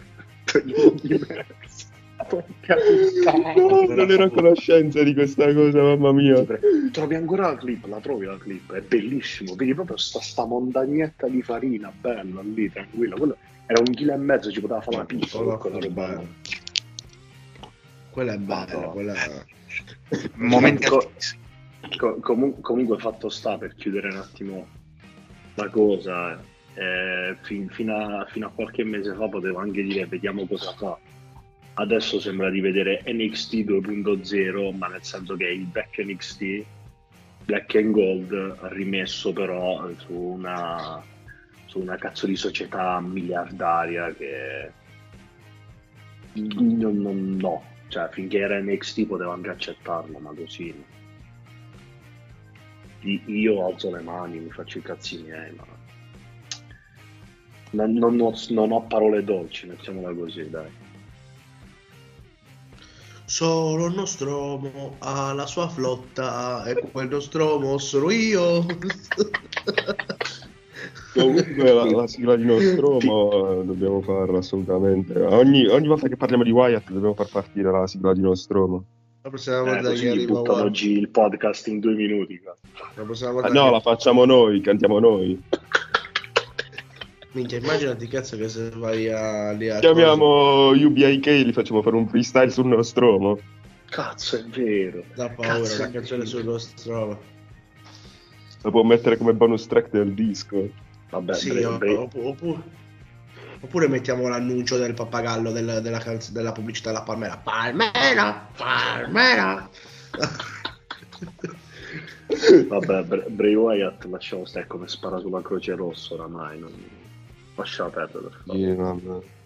Non ero a conoscenza di questa cosa, mamma mia. Trovi ancora la clip? La trovi la clip? È bellissimo, vedi proprio sta montagnetta di farina, bella lì, tranquilla. Quello era 1,5 kg, ci poteva fare la pizza. Quella roba, quella è bella, quella è momento. Comunque fatto sta, per chiudere un attimo la cosa, fino a qualche mese fa potevo anche dire vediamo cosa fa. Adesso sembra di vedere NXT 2.0, ma nel senso che il vecchio NXT Black and Gold rimesso però su una cazzo di società miliardaria che no, cioè finché era NXT potevo anche accettarlo, ma così no. Io alzo le mani, mi faccio i cazzi miei, ma non ho parole dolci, mettiamola così, dai. Solo Nostromo ha la sua flotta e quel Nostromo sono io. Comunque la sigla di Nostromo dobbiamo farla assolutamente. Ogni volta che parliamo di Wyatt dobbiamo far partire la sigla di Nostromo. La prossima volta che arriva oggi il podcast in 2 minuti. La facciamo noi, cantiamo noi. Minchia, immaginati cazzo che se vai a chiamiamo UBIK, li facciamo fare un freestyle sul Nostromo. Cazzo, è vero. Da paura, cazzo, la canzone sul Nostromo. La può mettere come bonus track del disco. Vabbè, sì, oppure mettiamo l'annuncio del pappagallo della pubblicità della Palmera. Palmera! Vabbè, Bray Wyatt lasciamo stare, come spara sulla Croce Rossa oramai, non lascia perdere. Yeah,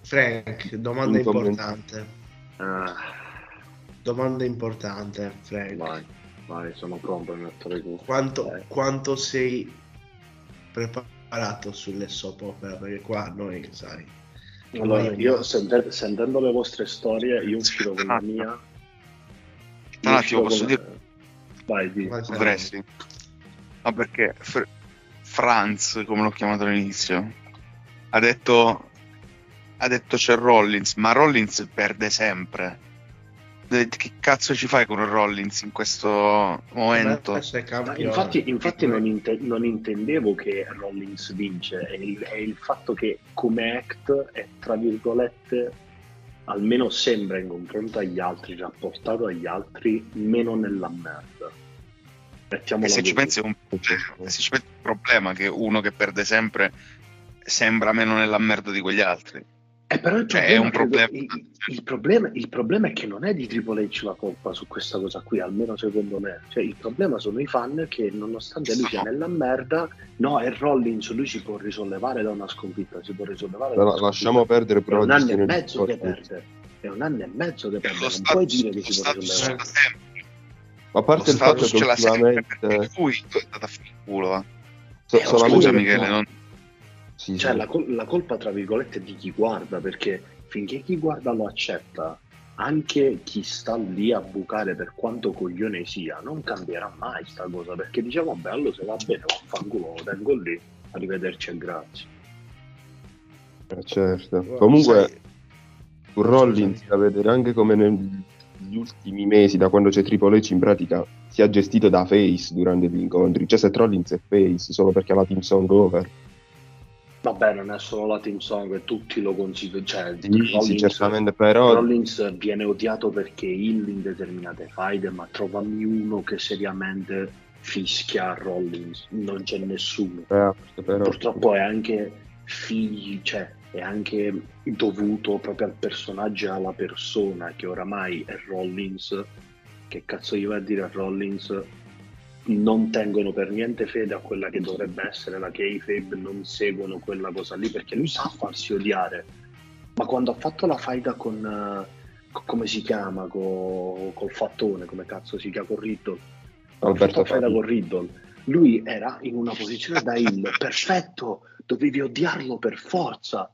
Frank, domanda importante. Domanda importante, Frank. Vai, sono pronto a mettere qui. Quanto sei preparato sulle soap opera? Perché qua noi, sai. Allora, io sentendo le vostre storie, io uscirò con la mia. Un attimo, posso dire? Vai, di wrestling. Ma perché Franz, come l'ho chiamato all'inizio, ha detto c'è Rollins, ma Rollins perde sempre. Che cazzo ci fai con Rollins in questo momento? Infatti non intendevo che Rollins vince, è il fatto che come act è, tra virgolette, almeno sembra in confronto agli altri, rapportato agli altri, meno nella merda. E se ci pensi è un problema che uno che perde sempre sembra meno nella merda di quegli altri. Però il problema è che non è di Triple H la colpa su questa cosa qui, almeno secondo me. Cioè, il problema sono i fan che nonostante lui sia nella merda, no, è Rollins, lui si può risollevare da una sconfitta, lasciamo perdere, però è un anno e mezzo che perde, non puoi dire che si può risollevare. Ma a parte il fatto che ultimamente lui è andato a fare il culo. Scusa Michele, non... Sì, cioè sì. La colpa, tra virgolette, è di chi guarda, perché finché chi guarda lo accetta, anche chi sta lì a bucare per quanto coglione sia, non cambierà mai sta cosa, perché diciamo bello, se va bene, fanculo, lo tengo lì, arrivederci e grazie. Certo, comunque Rollins da vedere anche come negli ultimi mesi, da quando c'è Triple H in pratica, si è gestito da face durante gli incontri, cioè se Rollins è face solo perché ha la team song over. Vabbè, non è solo la team song e tutti lo considerano, cioè Rollins, certamente, però Rollins viene odiato perché il in determinate faide, ma trovami uno che seriamente fischia Rollins, non c'è nessuno. Però, purtroppo è anche è anche dovuto proprio al personaggio e alla persona che oramai è Rollins. Che cazzo gli va a dire a Rollins? Non tengono per niente fede a quella che dovrebbe essere la Kayfabe, non seguono quella cosa lì, perché lui sa farsi odiare. Ma quando ha fatto la faida con come si chiama, col fattone, come cazzo si chiama, con Riddle, Alberto faida con Riddle, lui era in una posizione da heel, perfetto, dovevi odiarlo per forza,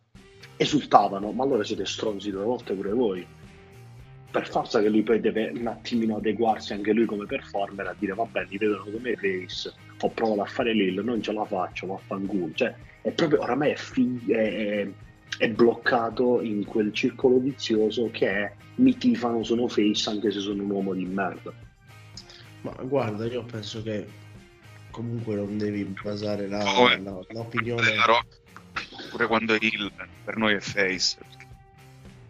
esultavano, ma allora siete stronzi 2 volte pure voi. Per forza che lui poi deve un attimino adeguarsi anche lui come performer a dire vabbè, mi vedono come face, ho provato a fare l'il, non ce la faccio, vaffanculo. Cioè è proprio oramai è è bloccato in quel circolo vizioso che è mi tifano, sono face anche se sono un uomo di merda. Ma guarda, io penso che comunque non devi basare l'opinione pure quando è heel, per noi è face.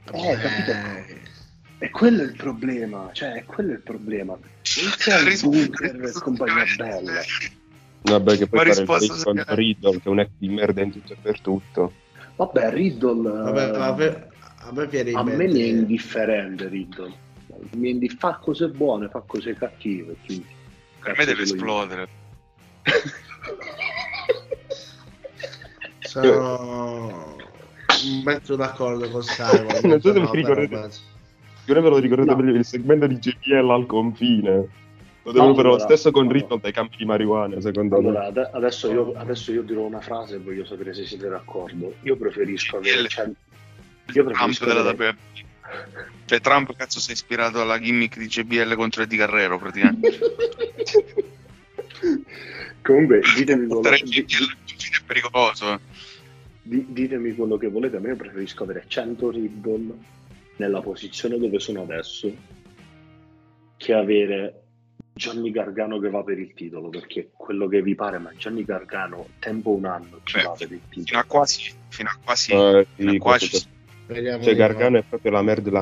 Capito? E quello è il problema, cioè è quello il problema. Non c'è il bunker compagnia bella. Vabbè, che poi fare il face con Riddle, che è un act di merda in tutto e per tutto. Vabbè, Riddle a me mi è indifferente Riddle. Fa cose buone, fa cose cattive, quindi per me deve esplodere. Sono mezzo d'accordo con Simon. Non so se vi ricordate. Io ve lo ricordate per il segmento di GPL al confine. Lo devono fare lo stesso con Riddle dai campi di marijuana, secondo me. Adesso io dirò una frase e voglio sapere se siete d'accordo. Io preferisco avere Cioè Trump cazzo si è ispirato alla gimmick di GBL contro Eddie Guerrero praticamente. Comunque ditemi quello è pericoloso. Ditemi quello che volete, a me preferisco avere 100 Riddle nella posizione dove sono adesso che avere Johnny Gargano che va per il titolo, perché quello che vi pare, ma Johnny Gargano tempo un anno ci va per il titolo fino a quasi. Cioè Gargano è proprio la merda.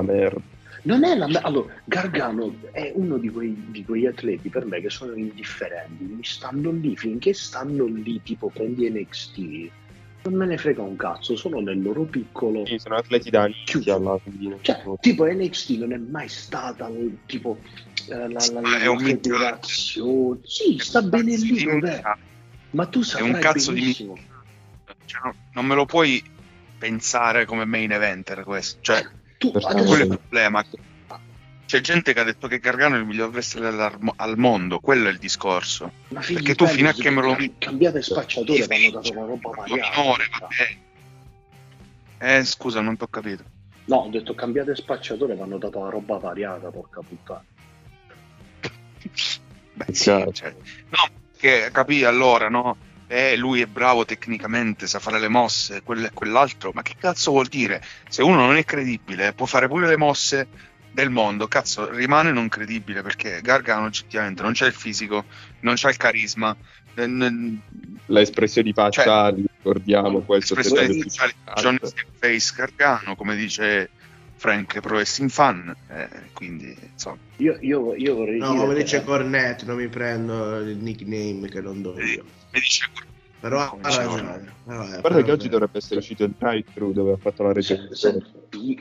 Non è la merda. Allora, Gargano è uno di quegli atleti per me che sono indifferenti, mi stanno lì finché stanno lì, tipo prendi NXT, non me ne frega un cazzo, sono nel loro piccolo. Sì, sono atleti da nicchia alla fine. Cioè, tipo NXT non è mai stata tipo la federazione. Sì, sta bene lì, vabbè. Ma tu sai benissimo. Cioè, non me lo puoi pensare come main eventer questo, cioè quello è il problema. C'è gente che ha detto che Gargano è il miglior wrestler al mondo, quello è il discorso. Ma perché tu fino a che me lo cambiate spacciatore hanno dato una roba variata. Scusa, non ti ho capito. No, ho detto cambiate spacciatore hanno dato una roba variata, porca puttana. Beh, sì, cioè, no, che capì allora, no? Lui è bravo tecnicamente, sa fare le mosse, quello e quell'altro, ma che cazzo vuol dire? Se uno non è credibile, può fare pure le mosse del mondo, cazzo, rimane non credibile, perché Gargano effettivamente non c'è il fisico, non c'è il carisma, l'espressione di faccia, cioè, ricordiamo questo, l'espressione di Johnny Face Gargano, come dice Frank, pro wrestling fan, quindi insomma io vorrei dire, come dice Cornette, non mi prendo il nickname che non do io. Però ha ragione. Guarda che oggi dovrebbe essere uscito il drive-thru dove ha fatto la recensione.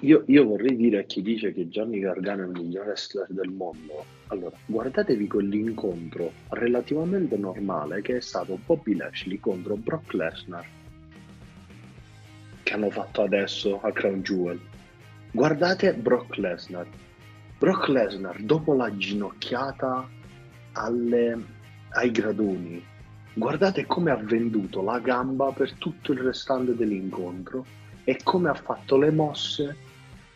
Io vorrei dire a chi dice che Johnny Gargano è il miglior wrestler del mondo, allora guardatevi quell'incontro relativamente normale che è stato Bobby Lashley contro Brock Lesnar che hanno fatto adesso a Crown Jewel. Guardate Brock Lesnar dopo la ginocchiata ai gradoni. Guardate come ha venduto la gamba per tutto il restante dell'incontro e come ha fatto le mosse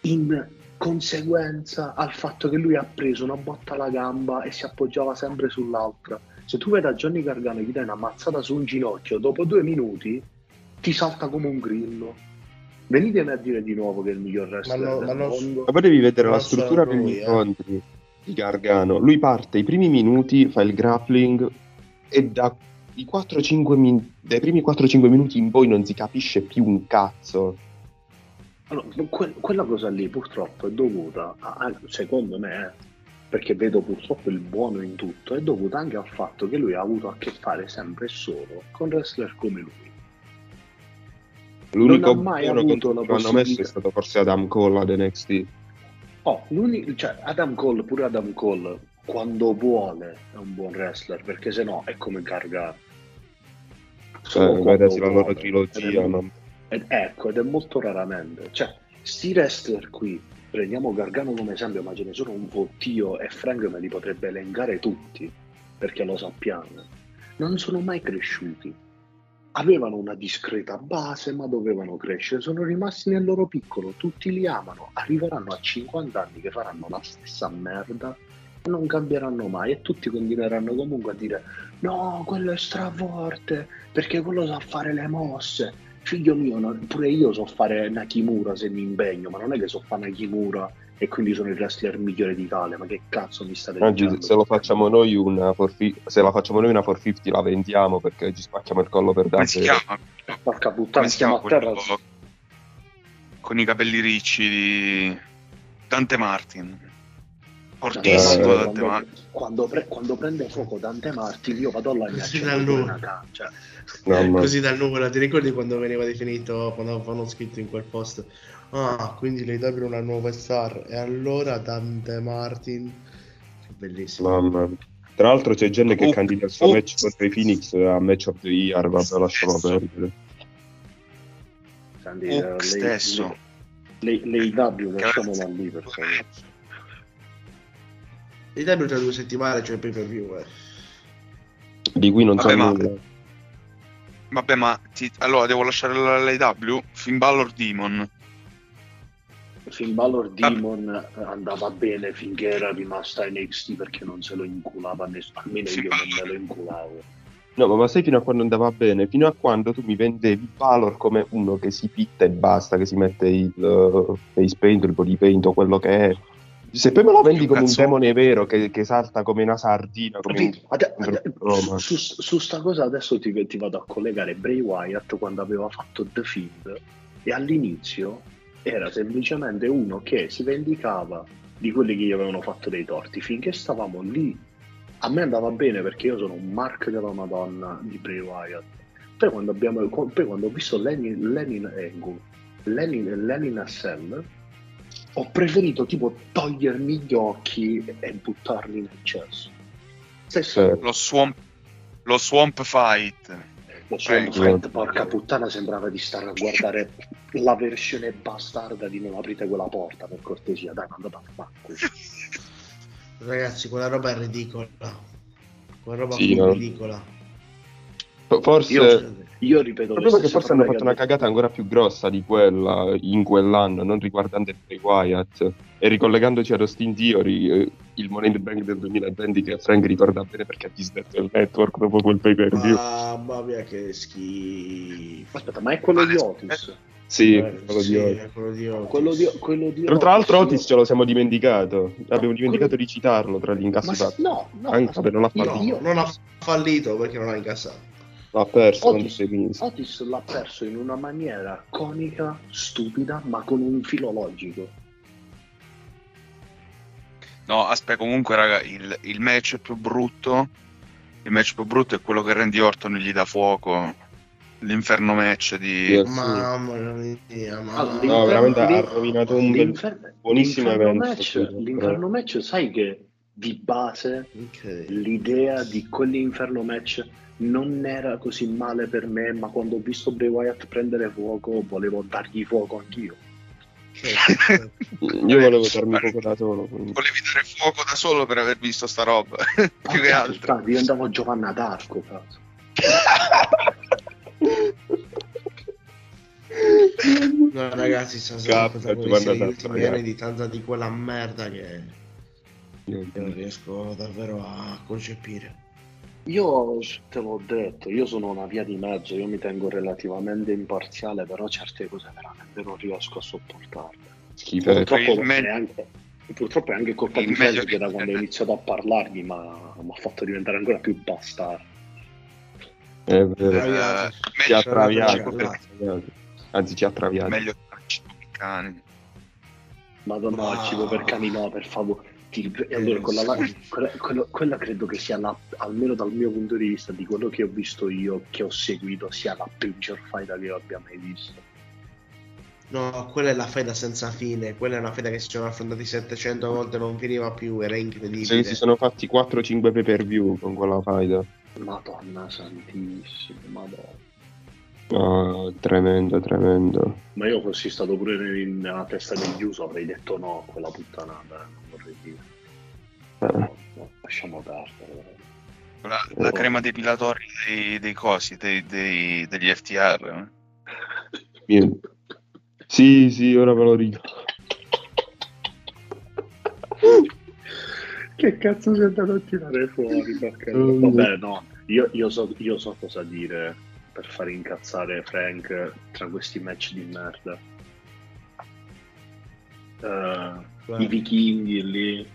in conseguenza al fatto che lui ha preso una botta alla gamba e si appoggiava sempre sull'altra. Se tu vedi a Johnny Gargano e gli dai una mazzata su un ginocchio, dopo 2 minuti ti salta come un grillo. Venitemi a dire di nuovo che è il miglior wrestler del mondo. Ma potevi vedere la struttura degli incontri di Gargano. Lui parte i primi minuti, fa il grappling e dai primi 4-5 minuti in poi non si capisce più un cazzo. Allora, quella cosa lì purtroppo è dovuta, secondo me, perché vedo purtroppo il buono in tutto, è dovuta anche al fatto che lui ha avuto a che fare sempre e solo con wrestler come lui. L'unico non ha mai avuto la possibilità. È stato forse Adam Cole ad NXT. Cioè Adam Cole quando vuole è un buon wrestler, perché se no è come Gargano. Guarda, la loro trilogia ed è molto raramente, cioè sti wrestler qui, prendiamo Gargano come esempio, ma ce ne sono un fottio e Frank me li potrebbe elencare tutti, perché lo sappiamo, non sono mai cresciuti, avevano una discreta base ma dovevano crescere, sono rimasti nel loro piccolo, tutti li amano, arriveranno a 50 anni che faranno la stessa merda, non cambieranno mai e tutti continueranno comunque a dire no, quello è straforte perché quello sa fare le mosse, figlio mio, no, pure io so fare Nakimura se mi impegno, ma non è che so fare Nakimura e quindi sono il wrestler migliore d'Italia, ma che cazzo mi state dicendo? No, se lo facciamo noi una 450 la vendiamo, perché ci spacchiamo il collo per dare. Porca puttana, si chiama a terra con i capelli ricci di Dante Martin. Fortissimo Dante Martin. Quando prende fuoco Dante Martin io vado alla mia cioè. Così dal nulla, ti ricordi quando veniva definito, quando avevano scritto in quel post, ah, quindi lei dà per una nuova star, e allora Dante Martin, bellissimo. Mamma mia. Tra l'altro c'è gente che candida il suo match contro i Phoenix a match of the year, vabbè, lasciamo perdere. Stesso lei W, lasciamo da lì, per favore. Lei W tra 2 settimane, cioè pay per view, di cui non so nulla. Vabbè, ma allora devo lasciare la W. Finn Balor Demon andava bene finché era rimasta in NXT, perché non se lo inculava nessuno, almeno io non me lo inculavo. No, ma sai fino a quando andava bene? Fino a quando tu mi vendevi Balor come uno che si pitta e basta, che si mette il face paint, il body paint o quello che è. Se poi me lo vendi come un demone vero che salta come una sardina, come su sta cosa adesso ti vado a collegare Bray Wyatt quando aveva fatto The Fiend, e all'inizio era semplicemente uno che si vendicava di quelli che gli avevano fatto dei torti. Finché stavamo lì a me andava bene, perché io sono un mark della Madonna di Bray Wyatt. Poi quando ho visto Lenin Assel, ho preferito tipo togliermi gli occhi e buttarli nel cesso. Lo Swamp Fight. Porca puttana, sembrava di stare a guardare la versione bastarda di Non aprite quella porta, per cortesia, dai, andate a fare. Ragazzi, quella roba è ridicola. Quella roba è ridicola. Forse io ripeto, che forse hanno fatto una cagata ancora più grossa di quella in quell'anno, non riguardando il Wyatt e ricollegandoci ad Austin Theory, il Money in the Bank del 2020, che Frank ricorda bene perché ha disdetto il network dopo quel pay per view. Mamma mia, che schifo. Aspetta, ma è quello di Otis? Sì, quello di Otis. Tra l'altro Otis ce lo siamo dimenticato, abbiamo dimenticato di citarlo tra gli incassati. No, anche se non ha fallito. Io non ha fallito perché non ha incassato. L'ha perso, Otis l'ha perso in una maniera comica, stupida, ma con un filo logico. No, aspetta, comunque raga, il match più brutto è quello che Randy Orton gli dà fuoco, l'inferno match di mamma mia. No, veramente ha rovinato un buonissimo evento. L'inferno match, sai che di base l'idea di quell'inferno match non era così male per me, ma quando ho visto Bray Wyatt prendere fuoco volevo dargli fuoco anch'io. Io volevo darmi fuoco da solo, quindi. Volevi dare fuoco da solo per aver visto sta roba. Più che altro diventavo Giovanna d'Arco, cazzo. No ragazzi, sono viene di tanta di quella merda che io non riesco davvero a concepire. Io te l'ho detto, io sono una via di mezzo, io mi tengo relativamente imparziale, però certe cose veramente non riesco a sopportarle. Purtroppo è anche colpa di Frank, che da quando ho iniziato a parlargli mi ha fatto diventare ancora più bastardo. È vero, ci ha traviato. Anzi, ci ha traviato. Meglio cibo per cani. Madonna, cibo per cani no, per favore. Allora, quella credo che sia almeno dal mio punto di vista, di quello che ho visto io, che ho seguito, sia la peggior faida che io abbia mai visto. No, quella è la faida senza fine, quella è una faida che si sono affrontati 700 volte, non finiva più, era incredibile. Cioè, si sono fatti 4-5 pay per view con quella faida. Madonna santissima, madonna. Oh, tremendo. Ma io fossi stato pure nella testa degli Uso avrei detto no, quella puttanata non vorrei dire. No, lasciamo perdere. La crema depilatoria dei cosi, degli FTR. Sì, ora ve lo ricordo. Che cazzo si è andato a tirare fuori? Vabbè, no, io so cosa dire. per far incazzare Frank tra questi match di merda. I vichinghi lì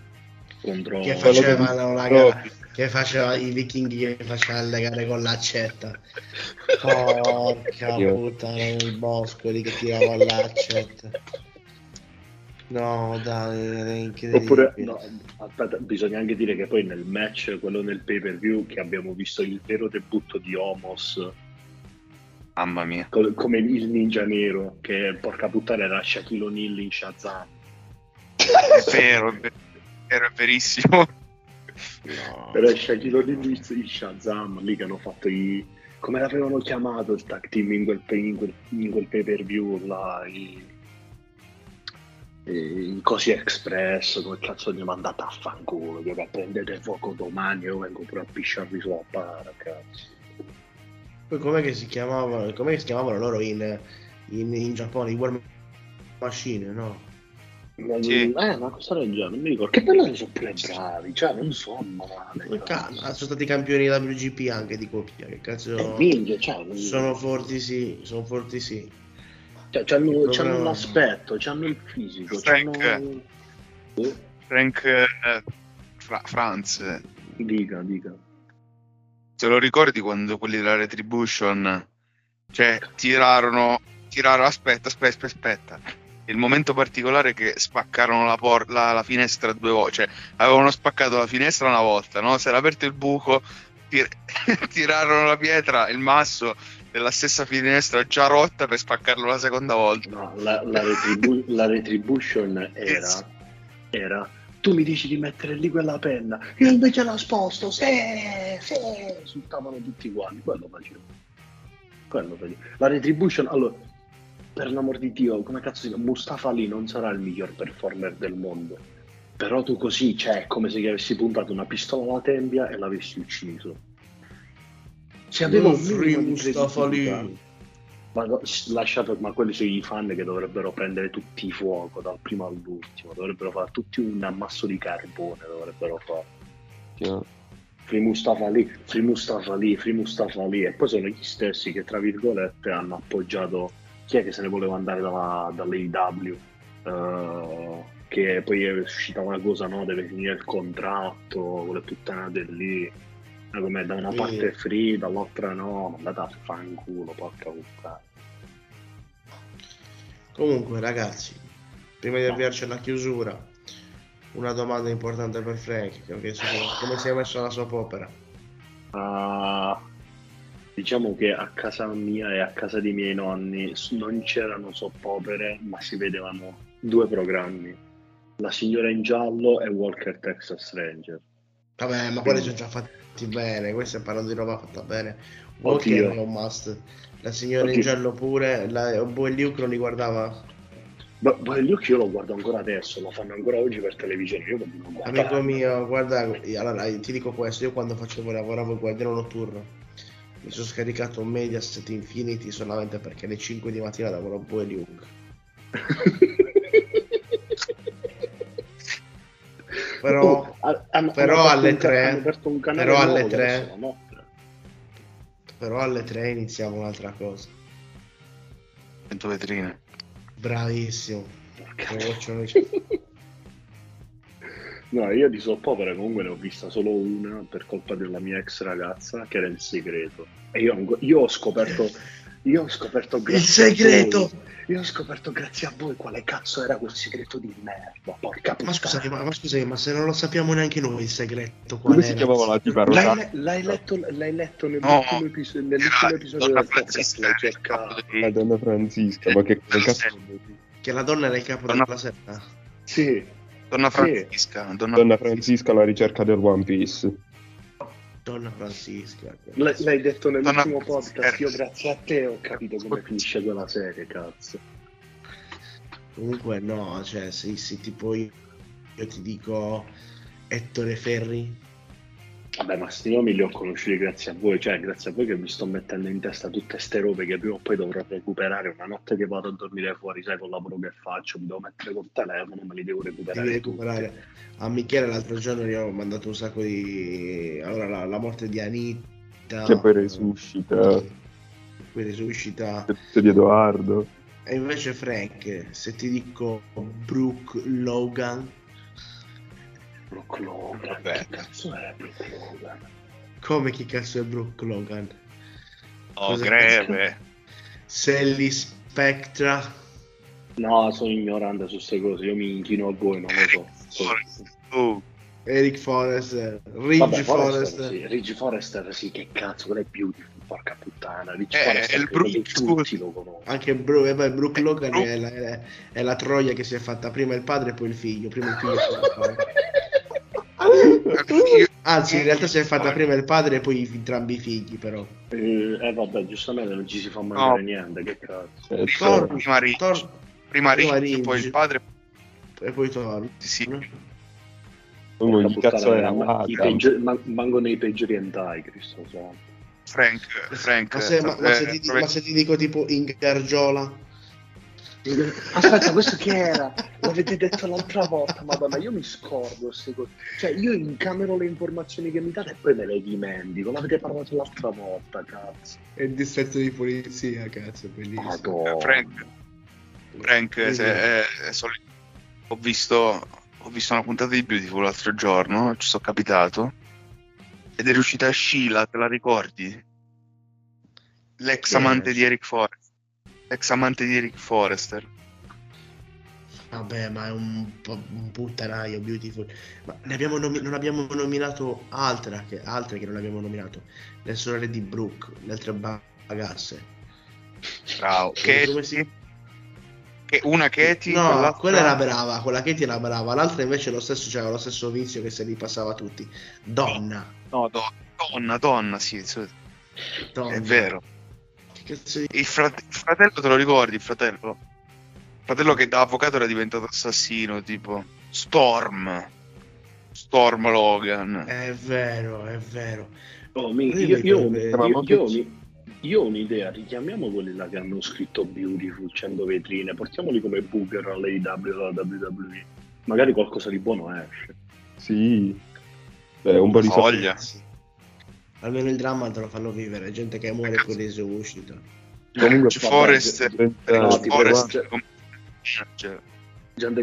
contro... Che facevano la gara, che faceva i vichinghi, che facevano le gare con l'accetta. Porca puttana, il Boscoli che tirava l'accetta. No, dai, oppure no, aspetta, bisogna anche dire che poi nel match, quello nel pay per view, che abbiamo visto il vero debutto di Omos, mamma mia, come il ninja nero, che porca puttana era Shaquille O'Neal in Shazam. È vero, è verissimo. No. Era Shaquille O'Neal in Shazam, lì che hanno fatto i... come l'avevano chiamato il tag team in quel pay per view là, il Cosi Express, come cazzo mi è mandato a fanculo, che prendete fuoco domani, io vengo pure a pisciarvi sulla barca. Poi com'è che si chiamavano loro in Giappone, i War Machine, no? Sì. Ma cosa del genere, non mi ricordo, che bello, sono pure bravi, cioè non sono male, sono stati campioni della WGP anche di coppia, che cazzo, minchia, cioè, sono forti sì. Cioè, c'hanno l'aspetto, c'hanno il fisico. Frank, dica. Se lo ricordi quando quelli della Retribution, cioè, tirarono, aspetta, il momento particolare che spaccarono la finestra due volte, cioè, avevano spaccato la finestra una volta, no? Si era aperto il buco, tirarono la pietra, il masso, della stessa finestra già rotta, per spaccarlo la seconda volta. No, la Retribution era tu mi dici di mettere lì quella penna, io invece la sposto, se insultavano tutti quanti, quello facevo. La Retribution, allora, per l'amor di Dio, come cazzo si chiama? Mustafa lì non sarà il miglior performer del mondo, però tu così, cioè, è come se gli avessi puntato una pistola alla tempia e l'avessi ucciso. Se avevo Mustafa lì, ma quelli sono i fan che dovrebbero prendere tutti fuoco dal primo all'ultimo, dovrebbero fare tutti un ammasso di carbone, dovrebbero fare Free Mustafa lì, e poi sono gli stessi che tra virgolette hanno appoggiato chi è che se ne voleva andare dall'AEW, che poi è uscita una cosa, no, deve finire il contratto, quelle puttanate lì. Come da una parte è free, dall'altra no, ma andate a fanculo, porca puttana. Comunque ragazzi, prima di avviarci alla chiusura, una domanda importante per Frank, perché come si è messa la soap opera? Diciamo che a casa mia e a casa dei miei nonni non c'erano soap opere, ma si vedevano due programmi, La Signora in Giallo e Walker Texas Ranger. Vabbè, ma quelli sono già fatti bene, questo è parlando di roba fatta bene. Walker è un must. La Signora in Giallo pure. Boy Luke non li guardava? Boy Luke io lo guardo ancora adesso, lo fanno ancora oggi per televisione, io continuo a guardare. Amico mio, guarda, allora ti dico questo, io quando lavoravo il guardiano notturno mi sono scaricato un Mediaset Infinity solamente perché alle 5 di mattina davano Boy Luke. Però alle 3 iniziamo un'altra cosa. 100 vetrine. Bravissimo. No, io di soap opera comunque ne ho vista solo una per colpa della mia ex ragazza, che era Il Segreto. E io ho scoperto grazie Il Segreto! Io ho scoperto grazie a voi quale cazzo era quel segreto di merda, porca puttana. Ma scusate, se non lo sappiamo neanche noi il segreto qual era? Si chiamava la tipa rosa? L'hai letto nell'ultimo episodio della podcast? La donna Francisca, ma che cazzo? Che la donna era il capo della setta? Sì. Donna Francisca alla ricerca del One Piece. Donna Francisca, l'hai detto nell'ultimo podcast, io grazie a te ho capito come finisce quella serie, cazzo. Comunque no, cioè se tipo io ti dico Ettore Ferri, vabbè, ma sti nomi li ho conosciuti grazie a voi, cioè grazie a voi che mi sto mettendo in testa tutte ste robe che prima o poi dovrò recuperare. Una notte che vado a dormire fuori, sai, col lavoro che faccio, mi devo mettere col telefono, me li devo recuperare. A Michele l'altro giorno gli ho mandato un sacco di... allora la morte di Anita, che poi resuscita poi risuscita di Edoardo. E invece Frank, se ti dico Brock Logan. Brock Logan, che cazzo è Brock Logan? Come chi cazzo è Brock Logan? Oh, cosa greve. Sally Spectra. No, sono ignorante su queste cose, io mi inchino a voi, non lo so. Eric Forrester, Ridge Forrester. Sì, Ridge Forrester, sì, che cazzo, quello è Beautiful, porca puttana. Ridge Forrester, il tutti lo conoscono. Anche Brock Logan è la troia che si è fatta prima il padre e poi il figlio. Prima il figlio anzi, in realtà si è fatta prima il padre e poi entrambi i figli, però. Vabbè, giustamente non ci si fa mangiare niente, che cazzo. Prima Ridge, poi il padre e poi Thor. Sì. Il cazzo era manco nei peggiori hentai, Cristo santo. Frank ma se ti dico tipo Ingargiola. Aspetta, questo che era? L'avete detto l'altra volta, madonna, io mi scordo queste cose. Cioè, io incamero le informazioni che mi date e poi me le dimentico. L'avete parlato l'altra volta, cazzo. È il distretto di polizia, cazzo, è bellissimo. Frank ho visto una puntata di Beautiful l'altro giorno, ci sono capitato, ed è riuscita Sheila, te la ricordi? L'ex amante di Eric Forrester. Vabbè, ma è un puttanaio Beautiful. Ma non abbiamo nominato altre che non abbiamo nominato, le sorelle di Brooke, le altre bagasse. Ciao, una Katie, no, l'altra... quella era brava, quella Katie era brava, l'altra invece lo stesso, cioè, lo stesso vizio che se li passava tutti. Donna, è vero. Il fratello te lo ricordi? Il fratello che da avvocato era diventato assassino, tipo Storm Logan. È vero. Oh, io ho un'idea, richiamiamo quelli là che hanno scritto Beautiful 100 vetrine, portiamoli come booker all'AEW, alla WWE, magari qualcosa di buono esce. Sì, beh, un po' di foglia. Sì. Almeno il dramma te lo fanno vivere, gente che muore con le sue uscite. Comunque Forrest, gente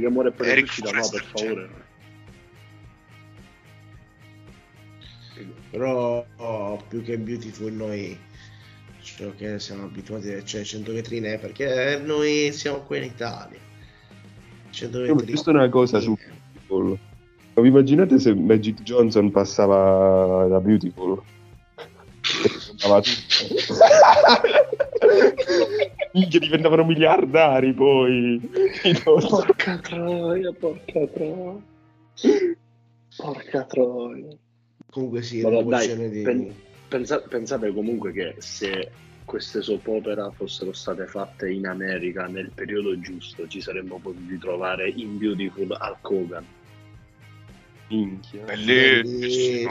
che muore per le uscite, no, per favore. Però più che Beautiful noi... che siamo abituati a 100 vetrine, perché noi siamo qui in Italia. 100 vetrine. Ho visto una cosa su Beautiful. Vi immaginate se Magic Johnson passava da Beautiful? Diventavano miliardari poi. Porca troia. Comunque sì, la questione di... Pensate comunque che se queste soap opera fossero state fatte in America nel periodo giusto, ci saremmo potuti trovare in Beautiful al Hogan. Minchia, bellissimo.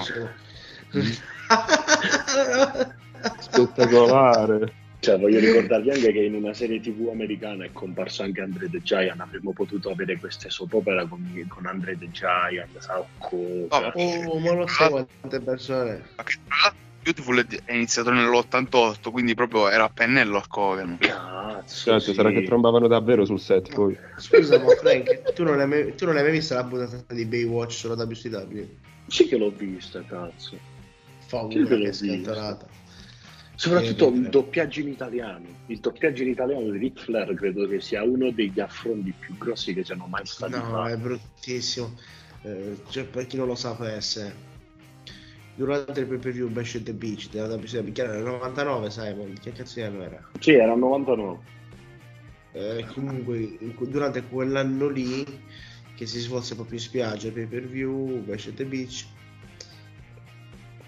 Spettacolare. Cioè, voglio ricordarvi anche che in una serie TV americana è comparso anche Andre the Giant. Avremmo potuto avere queste soap opera con Andre the Giant, Sacco. Ma lo so quante persone. Beautiful è iniziato nell'88, quindi proprio era a pennello a Hogan. Cazzo, certo, sì. Sarà che trombavano davvero sul set poi. Scusa, ma Frank, tu non hai mai visto la puntata di Baywatch sulla WCW? Sì che l'ho vista, cazzo. Favore, che scantonata. Soprattutto il doppiaggio in italiano di Ric Flair credo che sia uno degli affronti più grossi che siano mai stati fatti. No, è bruttissimo. Cioè, per chi non lo sapesse, durante il pay-per-view Bash at the Beach della WCW, che era nel 99, Simon, che cazzo era? Sì, era il 99. Comunque, durante quell'anno lì, che si svolse proprio in spiaggia, il pay-per-view Bash at the Beach,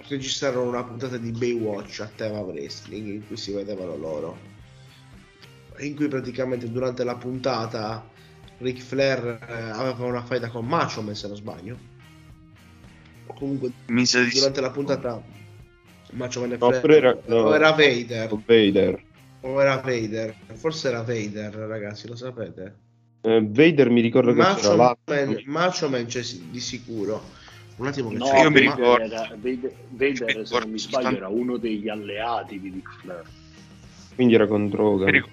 registrarono una puntata di Baywatch a tema wrestling, in cui si vedevano loro. In cui praticamente durante la puntata Ric Flair aveva una faida con Macho Man, se non sbaglio. Comunque durante la puntata Macho Man era Vader, forse era Vader, ragazzi, lo sapete? Vader mi ricordo che Macho Man c'è di sicuro. Un attimo che io mi ricordo Vader, se non mi sbaglio, era uno degli alleati di Ric Flair. Quindi era contro Hogan.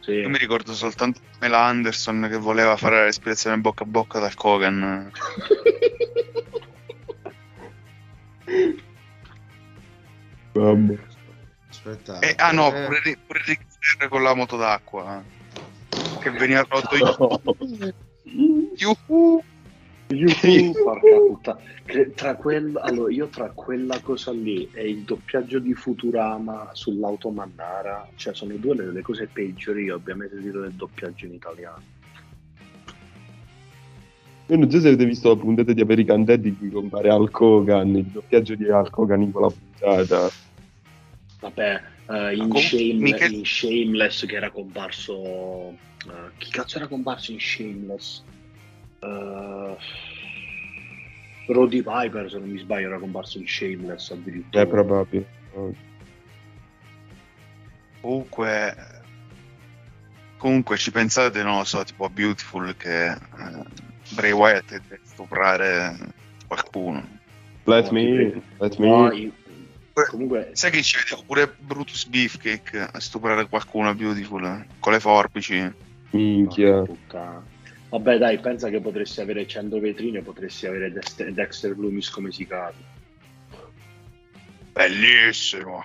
Sì. Io mi ricordo soltanto Mela Anderson che voleva fare la respirazione bocca a bocca dal Hogan. Vabbè. Aspetta. Pure Ric Flair con la moto d'acqua che veniva rotto Porca puttana. Io tra quella cosa lì e il doppiaggio di Futurama sull'auto Mannara, cioè sono due delle cose peggiori che abbiamo sentito del doppiaggio in italiano. Io non so se avete visto la puntata di American Dad in cui compare Al Hogan, il doppiaggio di Al Hogan in quella puntata. Vabbè, in Shameless che era comparso... chi cazzo era comparso in Shameless? Roddy Piper, se non mi sbaglio, era comparso in Shameless addirittura. È probabile. Comunque ci pensate, non lo so, tipo a Beautiful che Bray Wyatt deve stuprare qualcuno. Comunque, sai che ci vedevo pure Brutus Beefcake a stuprare qualcuno a Beautiful con le forbici. Minchia. Vabbè dai, pensa che potresti avere 100 vetrine, potresti avere Dexter Lumis come sicario. Bellissimo!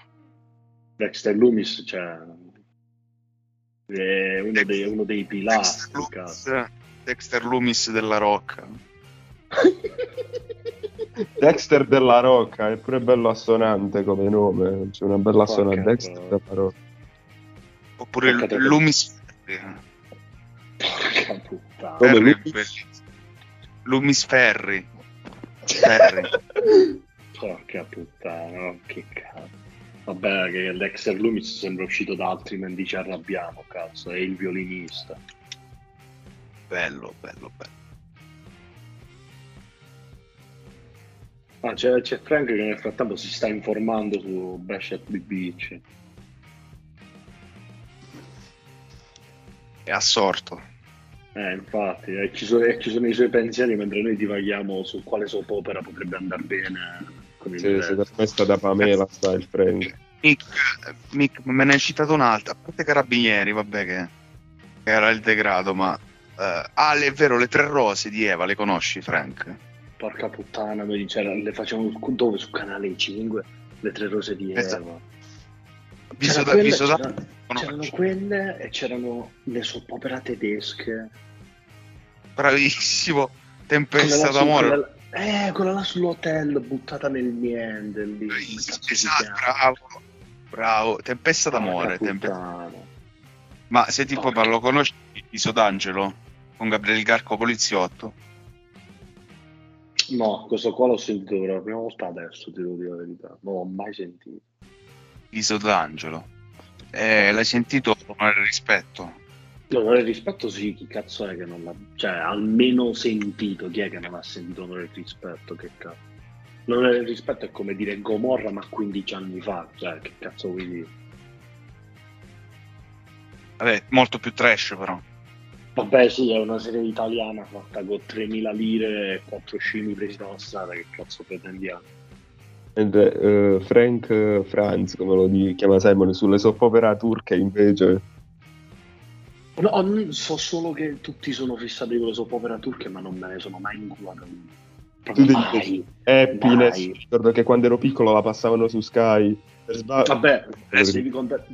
Dexter Lumis, cioè... è uno dei pilastri. Dexter Lumis della Rocca. Dexter della Rocca, è pure bello assonante come nome. C'è una bella assonante, Dexter della Rocca. Oppure Lumis... Porca puttana. Lumis Ferri. Porca puttana, oh, che cazzo. Vabbè, che Dexter Lumis sembra uscito da Altrimenti ci arrabbiamo, cazzo. È il violinista. Bello. Ah, c'è Frank che nel frattempo si sta informando su Bash at the Beach. È assorto. Infatti, ci sono i suoi pensieri mentre noi divaghiamo su quale soap opera potrebbe andare bene. Se da questa da Palmera sta il Frank. Mick, me ne hai citato un'altra, a parte Carabinieri, vabbè che era il degrado, ma... è vero, le 3 rose di Eva, le conosci, Frank? Porca puttana, le facciamo dove? Su Canale 5? Le 3 rose di Eva. Esatto. C'erano quelle e c'erano le soap opera tedesche. Bravissimo. Tempesta d'amore. Quella là sull'hotel buttata nel niente lì. Esatto, bravo. Tempesta d'amore. Ma se tipo lo conosci Iso d'Angelo con Gabriele Garco poliziotto? No, questo qua l'ho sentito per la prima volta adesso, ti devo dire la verità. Non l'ho mai sentito. Iso d'Angelo. L'hai sentito Onore e Rispetto? Onore e Rispetto sì, chi cazzo è che non l'ha... Cioè, almeno sentito, chi è che non ha sentito Onore e Rispetto, che cazzo? Onore e Rispetto è come dire Gomorra ma 15 anni fa, cioè, che cazzo vuoi dire? Vabbè, molto più trash però. Vabbè sì, è una serie italiana fatta con 3.000 lire e 4 scimi presi dalla strada, che cazzo pretendiamo? Frank Franz, come lo chiama Simon, sulle soap opera turche invece. No, so solo che tutti sono fissati con le soap opera turche, ma non me ne sono mai inculato. Mai. Happiness. Ricordo che quando ero piccolo la passavano su Sky. Vabbè, devi contare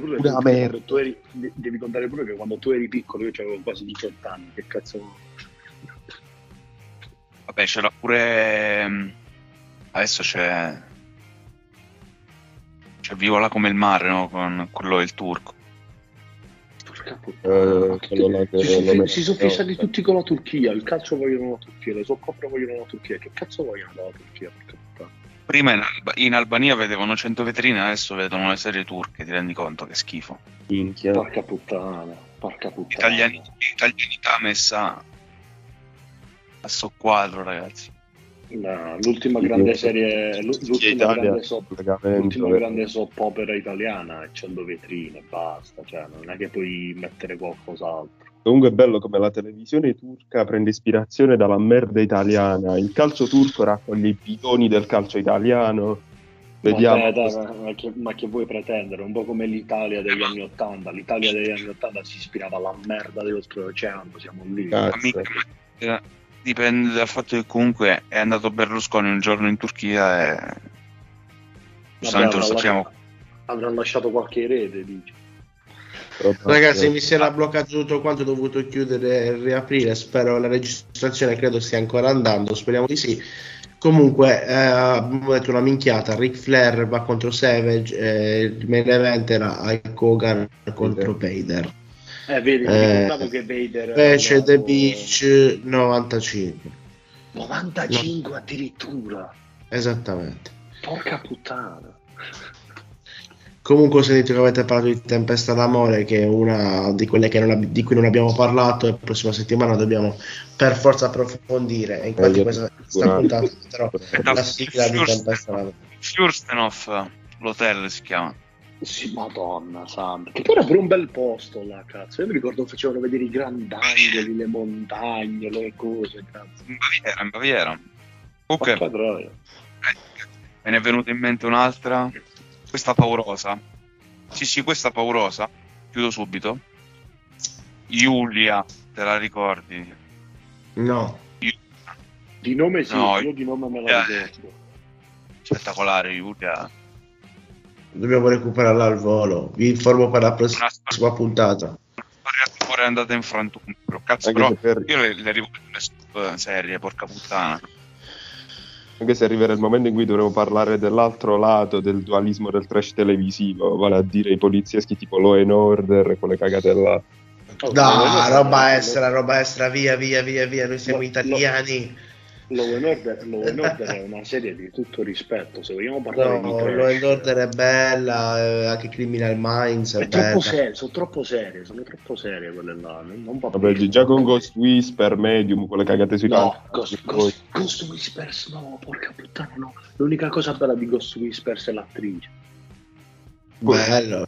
pure che quando tu eri piccolo, io avevo quasi 18 anni, che cazzo. Vabbè, c'era pure... Adesso c'è Vivola come il mare, no? Con quello il turco. Porca puttana. Si sono fissati tutti con la Turchia. Il calcio vogliono la Turchia, le soppopere vogliono la Turchia. Che cazzo vogliono dalla Turchia? Prima in Albania vedevano 100 vetrine, adesso vedono le serie turche. Ti rendi conto che schifo? Minchia. Porca puttana. Italianità messa a soqquadro, ragazzi. No, l'ultima grande serie, l'ultima grande soap opera italiana è 100 vetrine, basta, cioè non è che puoi mettere qualcos'altro. Comunque è bello come la televisione turca prende ispirazione dalla merda italiana, il calcio turco raccoglie i bidoni del calcio italiano. Vediamo. Vabbè, dai, ma che vuoi pretendere? Un po' come l'Italia degli anni '80. L'Italia degli anni '80 si ispirava alla merda dell'oltreoceano, siamo lì. Amica, dipende dal fatto che comunque è andato Berlusconi un giorno in Turchia e giustamente lo sappiamo. Avrà lasciato qualche erede, dice. Ragazzi, mi si era bloccato tutto quanto, ho dovuto chiudere e riaprire. Spero la registrazione, credo stia ancora andando, speriamo di sì. Comunque abbiamo detto una minchiata. Ric Flair va contro Savage, il main event era Hogan contro Vader. Vedi, ricordavo che Vader invece The Beach 95 no. Addirittura, esattamente, porca puttana. Comunque ho sentito che avete parlato di Tempesta d'Amore, che è una di quelle che di cui non abbiamo parlato, e la prossima settimana dobbiamo per forza approfondire. E infatti questa puntata però la sigla di Tempesta d'Amore. Furstenhof, l'hotel si chiama. Sì, madonna santa. Che poi era per un bel posto là, cazzo. Io mi ricordo facevano vedere i grandangeli, le montagne, le cose, cazzo. In Baviera. Ok. Me ne è venuta in mente un'altra. Questa paurosa. Sì, questa paurosa. Chiudo subito. Giulia, te la ricordi? No. Di nome sì, no, io di nome me la ricordo. Spettacolare, Giulia. Dobbiamo recuperarla al volo. Vi informo per la prossima puntata. Una storia fuori è andata in frantume. Cazzo, anche però io le ricordo nelle serie, porca puttana. Anche se arriverà il momento in cui dovremo parlare dell'altro lato del dualismo del trash televisivo, vale a dire i polizieschi tipo Law and Order, quelle cagate là. No, roba extra, via, noi siamo italiani. Law and Order è una serie di tutto rispetto, se vogliamo parlare di trash. Law and Order è bella, anche Criminal Minds è bella. Sono troppo serie quelle là. Vabbè, già con Ghost Whisperer, Medium, quelle cagate sui canti. No, Ghost Whisperer no, porca puttana no. L'unica cosa bella di Ghost Whisperer è l'attrice. Bello.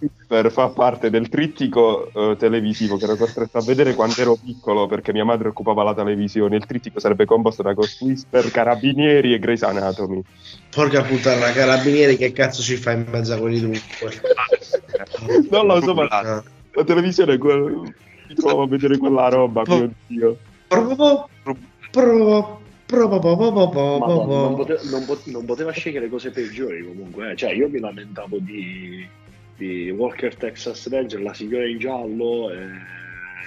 Fa parte del trittico televisivo che ero costretto a vedere quando ero piccolo perché mia madre occupava la televisione. Il trittico sarebbe composto da Ghost Whisperer, Carabinieri e Grey's Anatomy. Porca puttana, Carabinieri che cazzo ci fa in mezzo a quelli due? Non lo so, ma la televisione mi trovo a vedere quella roba, mio Dio. Non poteva scegliere cose peggiori comunque. Cioè, io mi lamentavo di Walker Texas Ranger, la signora in giallo. La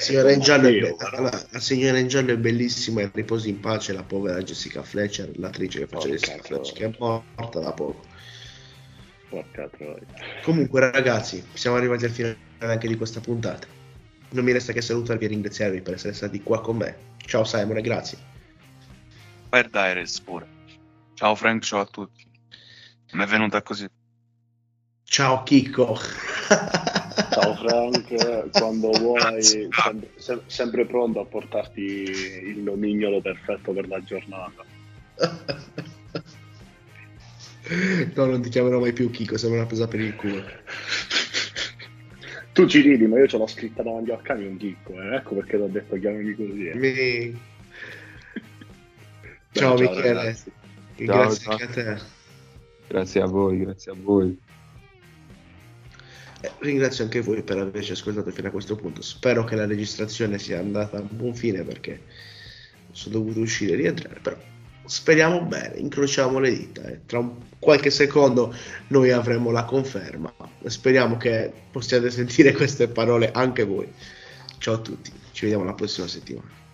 signora in giallo è bellissima e riposi in pace la povera Jessica Fletcher, l'attrice che faceva Jessica Fletcher, che è morta da poco. Comunque, ragazzi, siamo arrivati al finale anche di questa puntata. Non mi resta che salutarvi e ringraziarvi per essere stati qua con me. Ciao Simon e grazie. Per Diaries pure. Ciao Frank, ciao a tutti. Mi è venuta così. Ciao Chicco. Ciao Frank, quando vuoi, sempre pronto a portarti il nomignolo perfetto per la giornata. No, non ti chiamerò mai più Chicco, sembra una presa per il culo. Tu ci ridi, ma io ce l'ho scritta davanti al camion Chicco, ecco perché ti ho detto chiamami così. Ciao Michele, grazie anche a te. Grazie a voi. Ringrazio anche voi per averci ascoltato fino a questo punto. Spero che la registrazione sia andata a buon fine perché sono dovuto uscire e rientrare, però speriamo bene, incrociamo le dita e tra qualche secondo noi avremo la conferma. Speriamo che possiate sentire queste parole anche voi. Ciao a tutti, ci vediamo la prossima settimana.